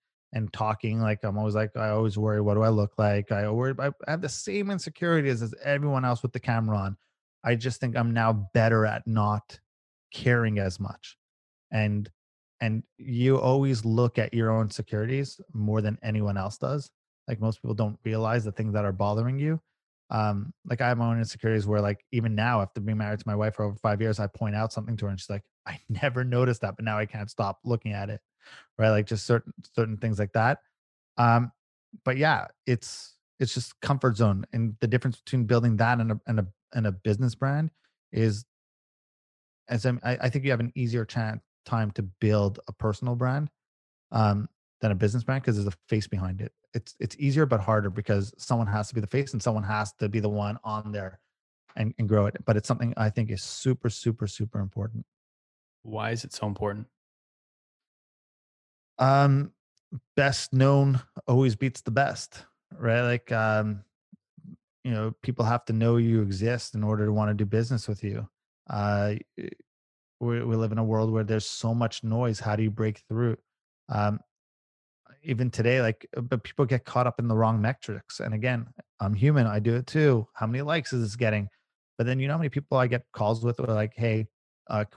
talking, like I'm always like, I always worry, what do I look like? I have the same insecurities as everyone else with the camera on. I just think I'm now better at not caring as much, and you always look at your own securities more than anyone else does. Like most people don't realize the things that are bothering you. Like I have my own insecurities where like, even now after being married to my wife for over 5 years, I point out something to her and she's like, I never noticed that, but now I can't stop looking at it. Right. Like just certain things like that. But yeah, it's just comfort zone. And the difference between building that and a business brand is, I think you have an easier time to build a personal brand than a business brand, because there's a face behind it. It's easier but harder, because someone has to be the face and someone has to be the one on there and grow it. But it's something I think is super, super, super important. Why is it so important? Best known always beats the best, right? Like, you know, people have to know you exist in order to want to do business with you. We live in a world where there's so much noise. How do you break through? Even today, but people get caught up in the wrong metrics. And again, I'm human. I do it too. How many likes is this getting? But then, you know how many people I get calls with are like, hey, can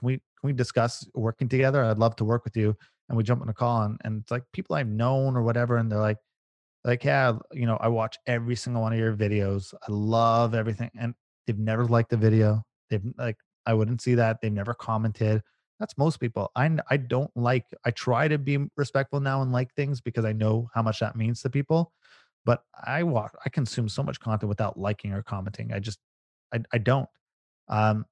we discuss working together? I'd love to work with you. And we jump on a call and it's like people I've known or whatever. And they're like, yeah, you know, I watch every single one of your videos. I love everything. And they've never liked the video. I wouldn't see that. They've never commented. That's most people. I don't like, I try to be respectful now and like things because I know how much that means to people. But I consume so much content without liking or commenting. I don't. And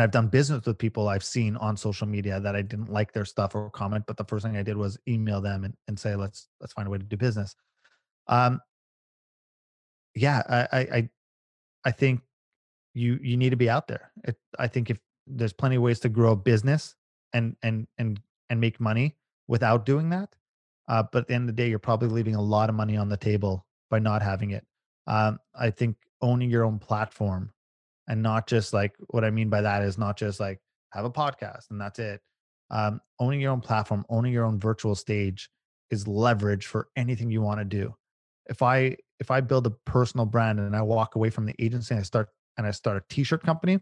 I've done business with people I've seen on social media that I didn't like their stuff or comment, but the first thing I did was email them and say, let's find a way to do business. Yeah, I think you need to be out there. I think if there's plenty of ways to grow a business and make money without doing that. But at the end of the day, you're probably leaving a lot of money on the table by not having it. I think owning your own platform, and not just like, what I mean by that is not just like have a podcast and that's it. Owning your own platform, owning your own virtual stage is leverage for anything you want to do. If I build a personal brand and I walk away from the agency and I start a t-shirt company,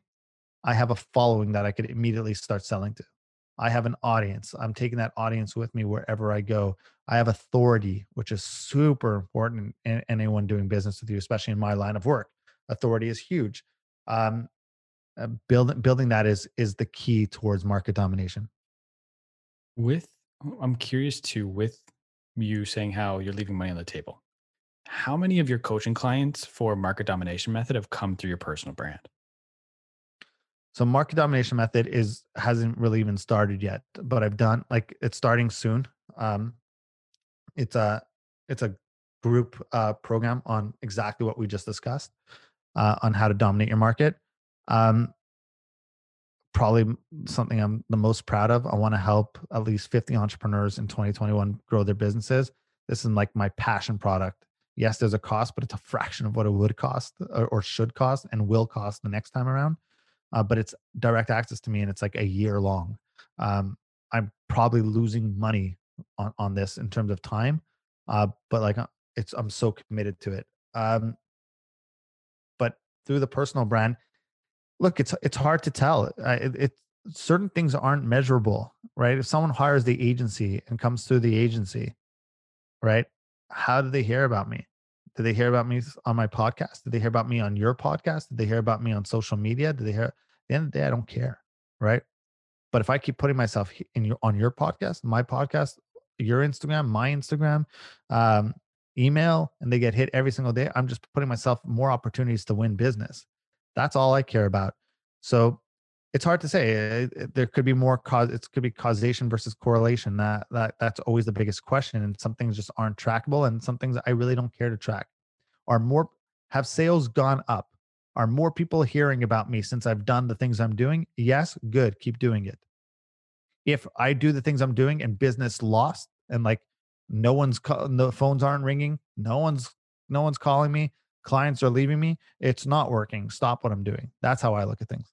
I have a following that I could immediately start selling to. I have an audience. I'm taking that audience with me wherever I go. I have authority, which is super important in anyone doing business with you, especially in my line of work. Authority is huge. Building that is the key towards market domination. I'm curious too, with you saying how you're leaving money on the table, how many of your coaching clients for Market Domination Method have come through your personal brand? So Market Domination Method hasn't really even started yet, but I've done, like, it's starting soon. It's a group program on exactly what we just discussed, on how to dominate your market. Probably something I'm the most proud of. I want to help at least 50 entrepreneurs in 2021 grow their businesses. This is like my passion product. Yes, there's a cost, but it's a fraction of what it would cost or should cost and will cost the next time around. But it's direct access to me, and it's like a year long. I'm probably losing money on this in terms of time, but like I'm so committed to it. But through the personal brand, look, it's hard to tell. Certain things aren't measurable, right? If someone hires the agency and comes through the agency, right? How do they hear about me? Did they hear about me on my podcast? Did they hear about me on your podcast? Did they hear about me on social media? Did they hear? At the end of the day, I don't care, right? But if I keep putting myself on your podcast, my podcast, your Instagram, my Instagram, email, and they get hit every single day, I'm just putting myself more opportunities to win business. That's all I care about. So it's hard to say. There could be more cause. It could be causation versus correlation. That's always the biggest question. And some things just aren't trackable. And some things I really don't care to track. Have sales gone up? Are more people hearing about me since I've done the things I'm doing? Yes, good. Keep doing it. If I do the things I'm doing and business lost and like the phones aren't ringing, no one's calling me, clients are leaving me, it's not working. Stop what I'm doing. That's how I look at things.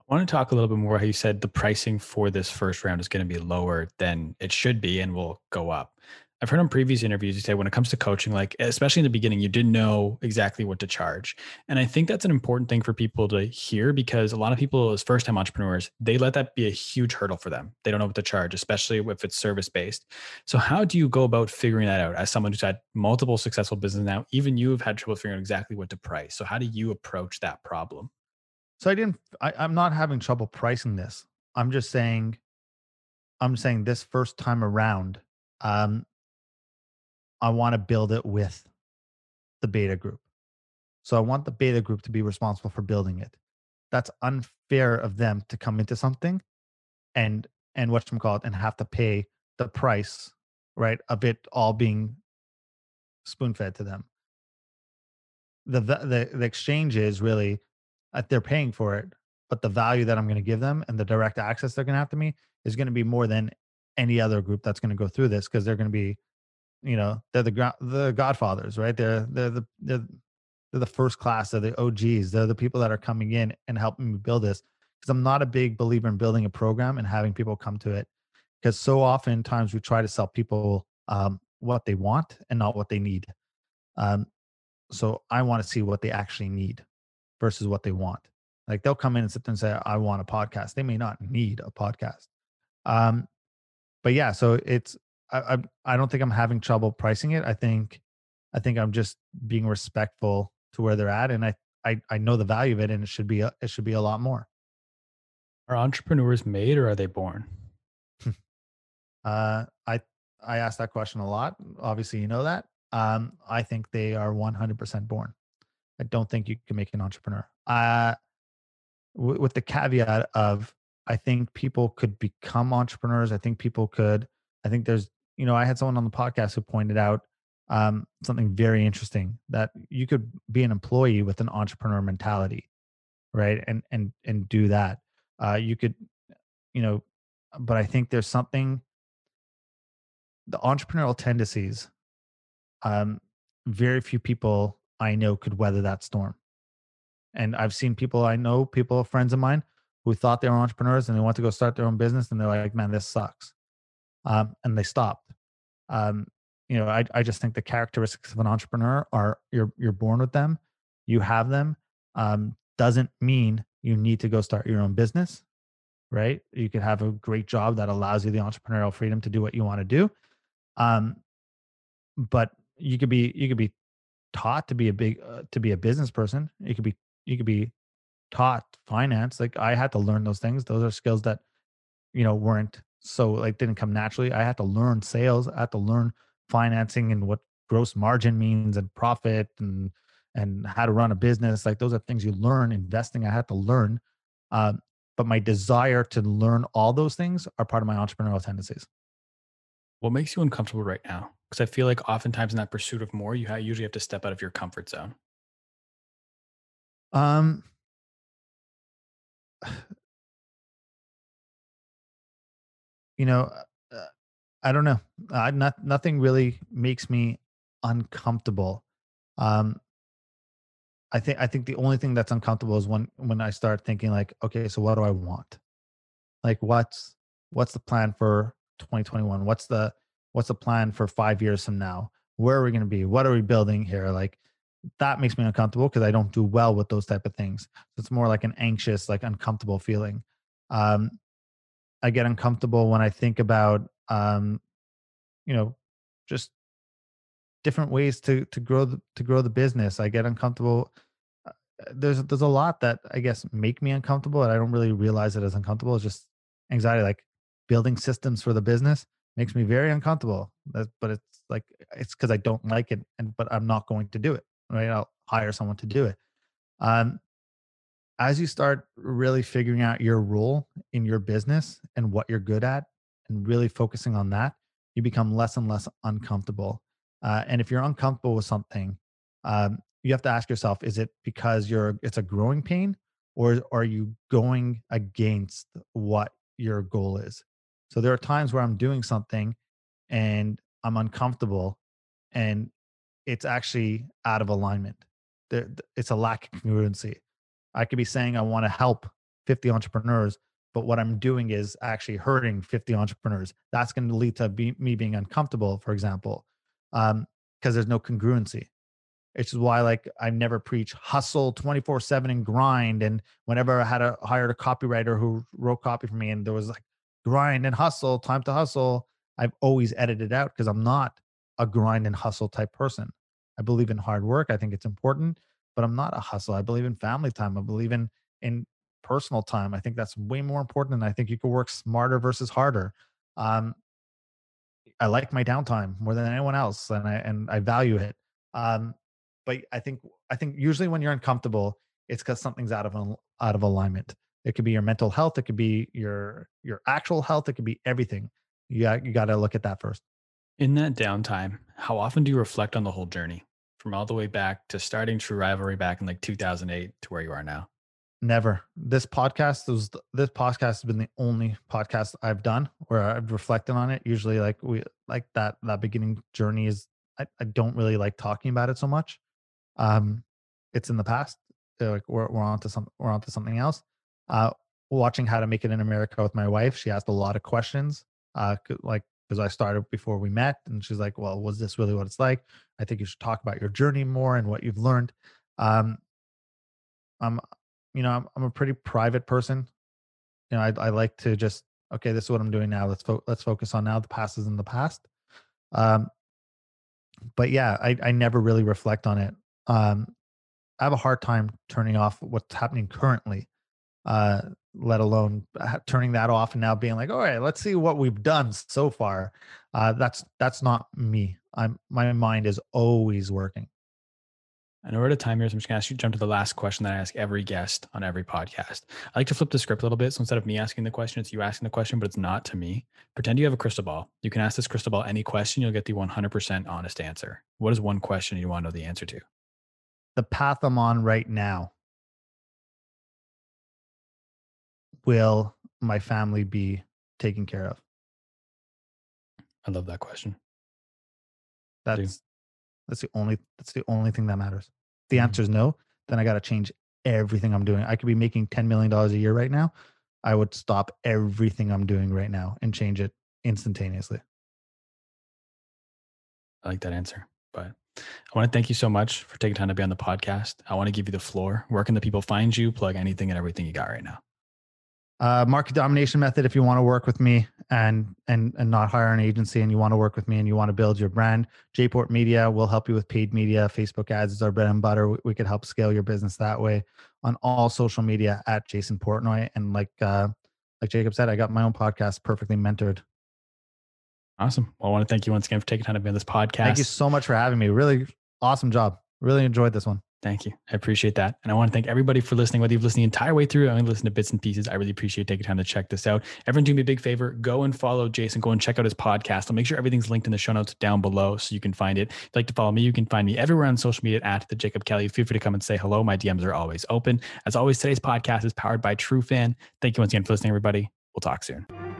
I want to talk a little bit more how you said the pricing for this first round is going to be lower than it should be and will go up. I've heard on previous interviews you say when it comes to coaching, like especially in the beginning, you didn't know exactly what to charge. And I think that's an important thing for people to hear, because a lot of people as first-time entrepreneurs, they let that be a huge hurdle for them. They don't know what to charge, especially if it's service-based. So how do you go about figuring that out as someone who's had multiple successful businesses now? Even you have had trouble figuring out exactly what to price. So how do you approach that problem? So I'm not having trouble pricing this. I'm saying this first time around, I want to build it with the beta group. So I want the beta group to be responsible for building it. That's unfair of them to come into something and whatchamacallit and have to pay the price, right, of it all being spoon-fed to them. The exchange is really, they're paying for it, but the value that I'm going to give them and the direct access they're going to have to me is going to be more than any other group that's going to go through this, because they're going to be, they're the godfathers, right? They're the first class. They're the OGs. They're the people that are coming in and helping me build this, because I'm not a big believer in building a program and having people come to it, because so oftentimes we try to sell people what they want and not what they need. So I want to see what they actually need versus what they want. Like they'll come in and sit there and say, I want a podcast. They may not need a podcast. But yeah, so it's, I don't think I'm having trouble pricing it. I think I'm just being respectful to where they're at. And I know the value of it, and it should be a lot more. Are entrepreneurs made or are they born? I ask that question a lot. Obviously, you know that. I think they are 100% born. I don't think you can make an entrepreneur. With the caveat of, I think people could become entrepreneurs. I think there's, you know, I had someone on the podcast who pointed out something very interesting, that you could be an employee with an entrepreneur mentality, right? And do that. You could, you know, but I think there's something, the entrepreneurial tendencies, very few people I know could weather that storm. And I've seen people I know, friends of mine, who thought they were entrepreneurs and they want to go start their own business, and they're like, man, this sucks. And they stopped. You know, I just think the characteristics of an entrepreneur are, you're born with them, you have them. Doesn't mean you need to go start your own business, right? You could have a great job that allows you the entrepreneurial freedom to do what you want to do. But you could be taught to be a business person. You could be taught finance. Like, I had to learn those things. Those are skills that, you know, didn't come naturally. I had to learn sales. I had to learn financing and what gross margin means and profit and how to run a business. Like, those are things you learn. Investing, I had to learn. But my desire to learn all those things are part of my entrepreneurial tendencies. What makes you uncomfortable right now? Because I feel like oftentimes in that pursuit of more, you usually have to step out of your comfort zone. You know, I don't know. Nothing really makes me uncomfortable. I think the only thing that's uncomfortable is when I start thinking like, okay, so what do I want? Like, what's the plan for 2021? What's the plan for 5 years from now? Where are we going to be? What are we building here? Like, that makes me uncomfortable because I don't do well with those type of things. So it's more like an anxious, like, uncomfortable feeling. I get uncomfortable when I think about, you know, just different ways to grow the business. I get uncomfortable. There's a lot that I guess make me uncomfortable, and I don't really realize it as uncomfortable. It's just anxiety. Like, building systems for the business makes me very uncomfortable. But it's like, it's because I don't like it, but I'm not going to do it. Right? I'll hire someone to do it. As you start really figuring out your role in your business and what you're good at and really focusing on that, you become less and less uncomfortable. And if you're uncomfortable with something, you have to ask yourself, is it because it's a growing pain, or are you going against what your goal is? So there are times where I'm doing something and I'm uncomfortable and it's actually out of alignment. It's a lack of congruency. I could be saying I want to help 50 entrepreneurs, but what I'm doing is actually hurting 50 entrepreneurs. That's going to lead to me being uncomfortable, for example, because there's no congruency. Which is why, like, I never preach hustle 24/7 and grind. And whenever I hired a copywriter who wrote copy for me, and there was like grind and hustle, time to hustle, I've always edited out because I'm not a grind and hustle type person. I believe in hard work. I think it's important, but I'm not a hustle. I believe in family time. I believe in personal time. I think that's way more important. And I think you can work smarter versus harder. I like my downtime more than anyone else, and I value it. But I think usually when you're uncomfortable, it's because something's out of alignment. It could be your mental health. It could be your actual health. It could be everything. You got to look at that first. In that downtime, how often do you reflect on the whole journey? From all the way back to starting True Rivalry back in like 2008 to where you are now? Never. This podcast has been the only podcast I've done where I've reflected on it. Usually, like, that beginning journey is, I don't really like talking about it so much. It's in the past. Like, we're onto something else. Watching How to Make It in America with my wife, she asked a lot of questions. Because I started before we met, and she's like, well, was this really what it's like? I think you should talk about your journey more and what you've learned. I'm a pretty private person. You know, I like to just, okay, this is what I'm doing now. Let's focus on now. The past is in the past. But yeah, I never really reflect on it. I have a hard time turning off what's happening currently. let alone turning that off and now being like, all right, let's see what we've done so far. That's not me. My mind is always working. I know we're at a time here, so I'm just going to ask you to jump to the last question that I ask every guest on every podcast. I like to flip the script a little bit. So instead of me asking the question, it's you asking the question, but it's not to me. Pretend you have a crystal ball. You can ask this crystal ball any question. You'll get the 100% honest answer. What is one question you want to know the answer to? The path I'm on right now. Will my family be taken care of? I love that question. That's the only thing that matters. The answer is no. Then I got to change everything I'm doing. I could be making $10 million a year right now. I would stop everything I'm doing right now and change it instantaneously. I like that answer, but I want to thank you so much for taking time to be on the podcast. I want to give you the floor. Where can the people find you? Plug anything and everything you got right now. Market Domination Method. If you want to work with me and not hire an agency, and you want to work with me and you want to build your brand, JPort Media will help you with paid media. Facebook ads is our bread and butter. We could help scale your business that way on all social media at Jason Portnoy. And like Jacob said, I got my own podcast, Perfectly Mentored. Awesome. Well, I want to thank you once again for taking time to be on this podcast. Thank you so much for having me. Really awesome job. Really enjoyed this one. Thank you. I appreciate that. And I want to thank everybody for listening, whether you've listened the entire way through, I only listen to bits and pieces. I really appreciate taking time to check this out. Everyone do me a big favor. Go and follow Jason. Go and check out his podcast. I'll make sure everything's linked in the show notes down below so you can find it. If you'd like to follow me, you can find me everywhere on social media at the Jacob Kelly. Feel free to come and say hello. My DMs are always open. As always, today's podcast is powered by Trufan. Thank you once again for listening, everybody. We'll talk soon.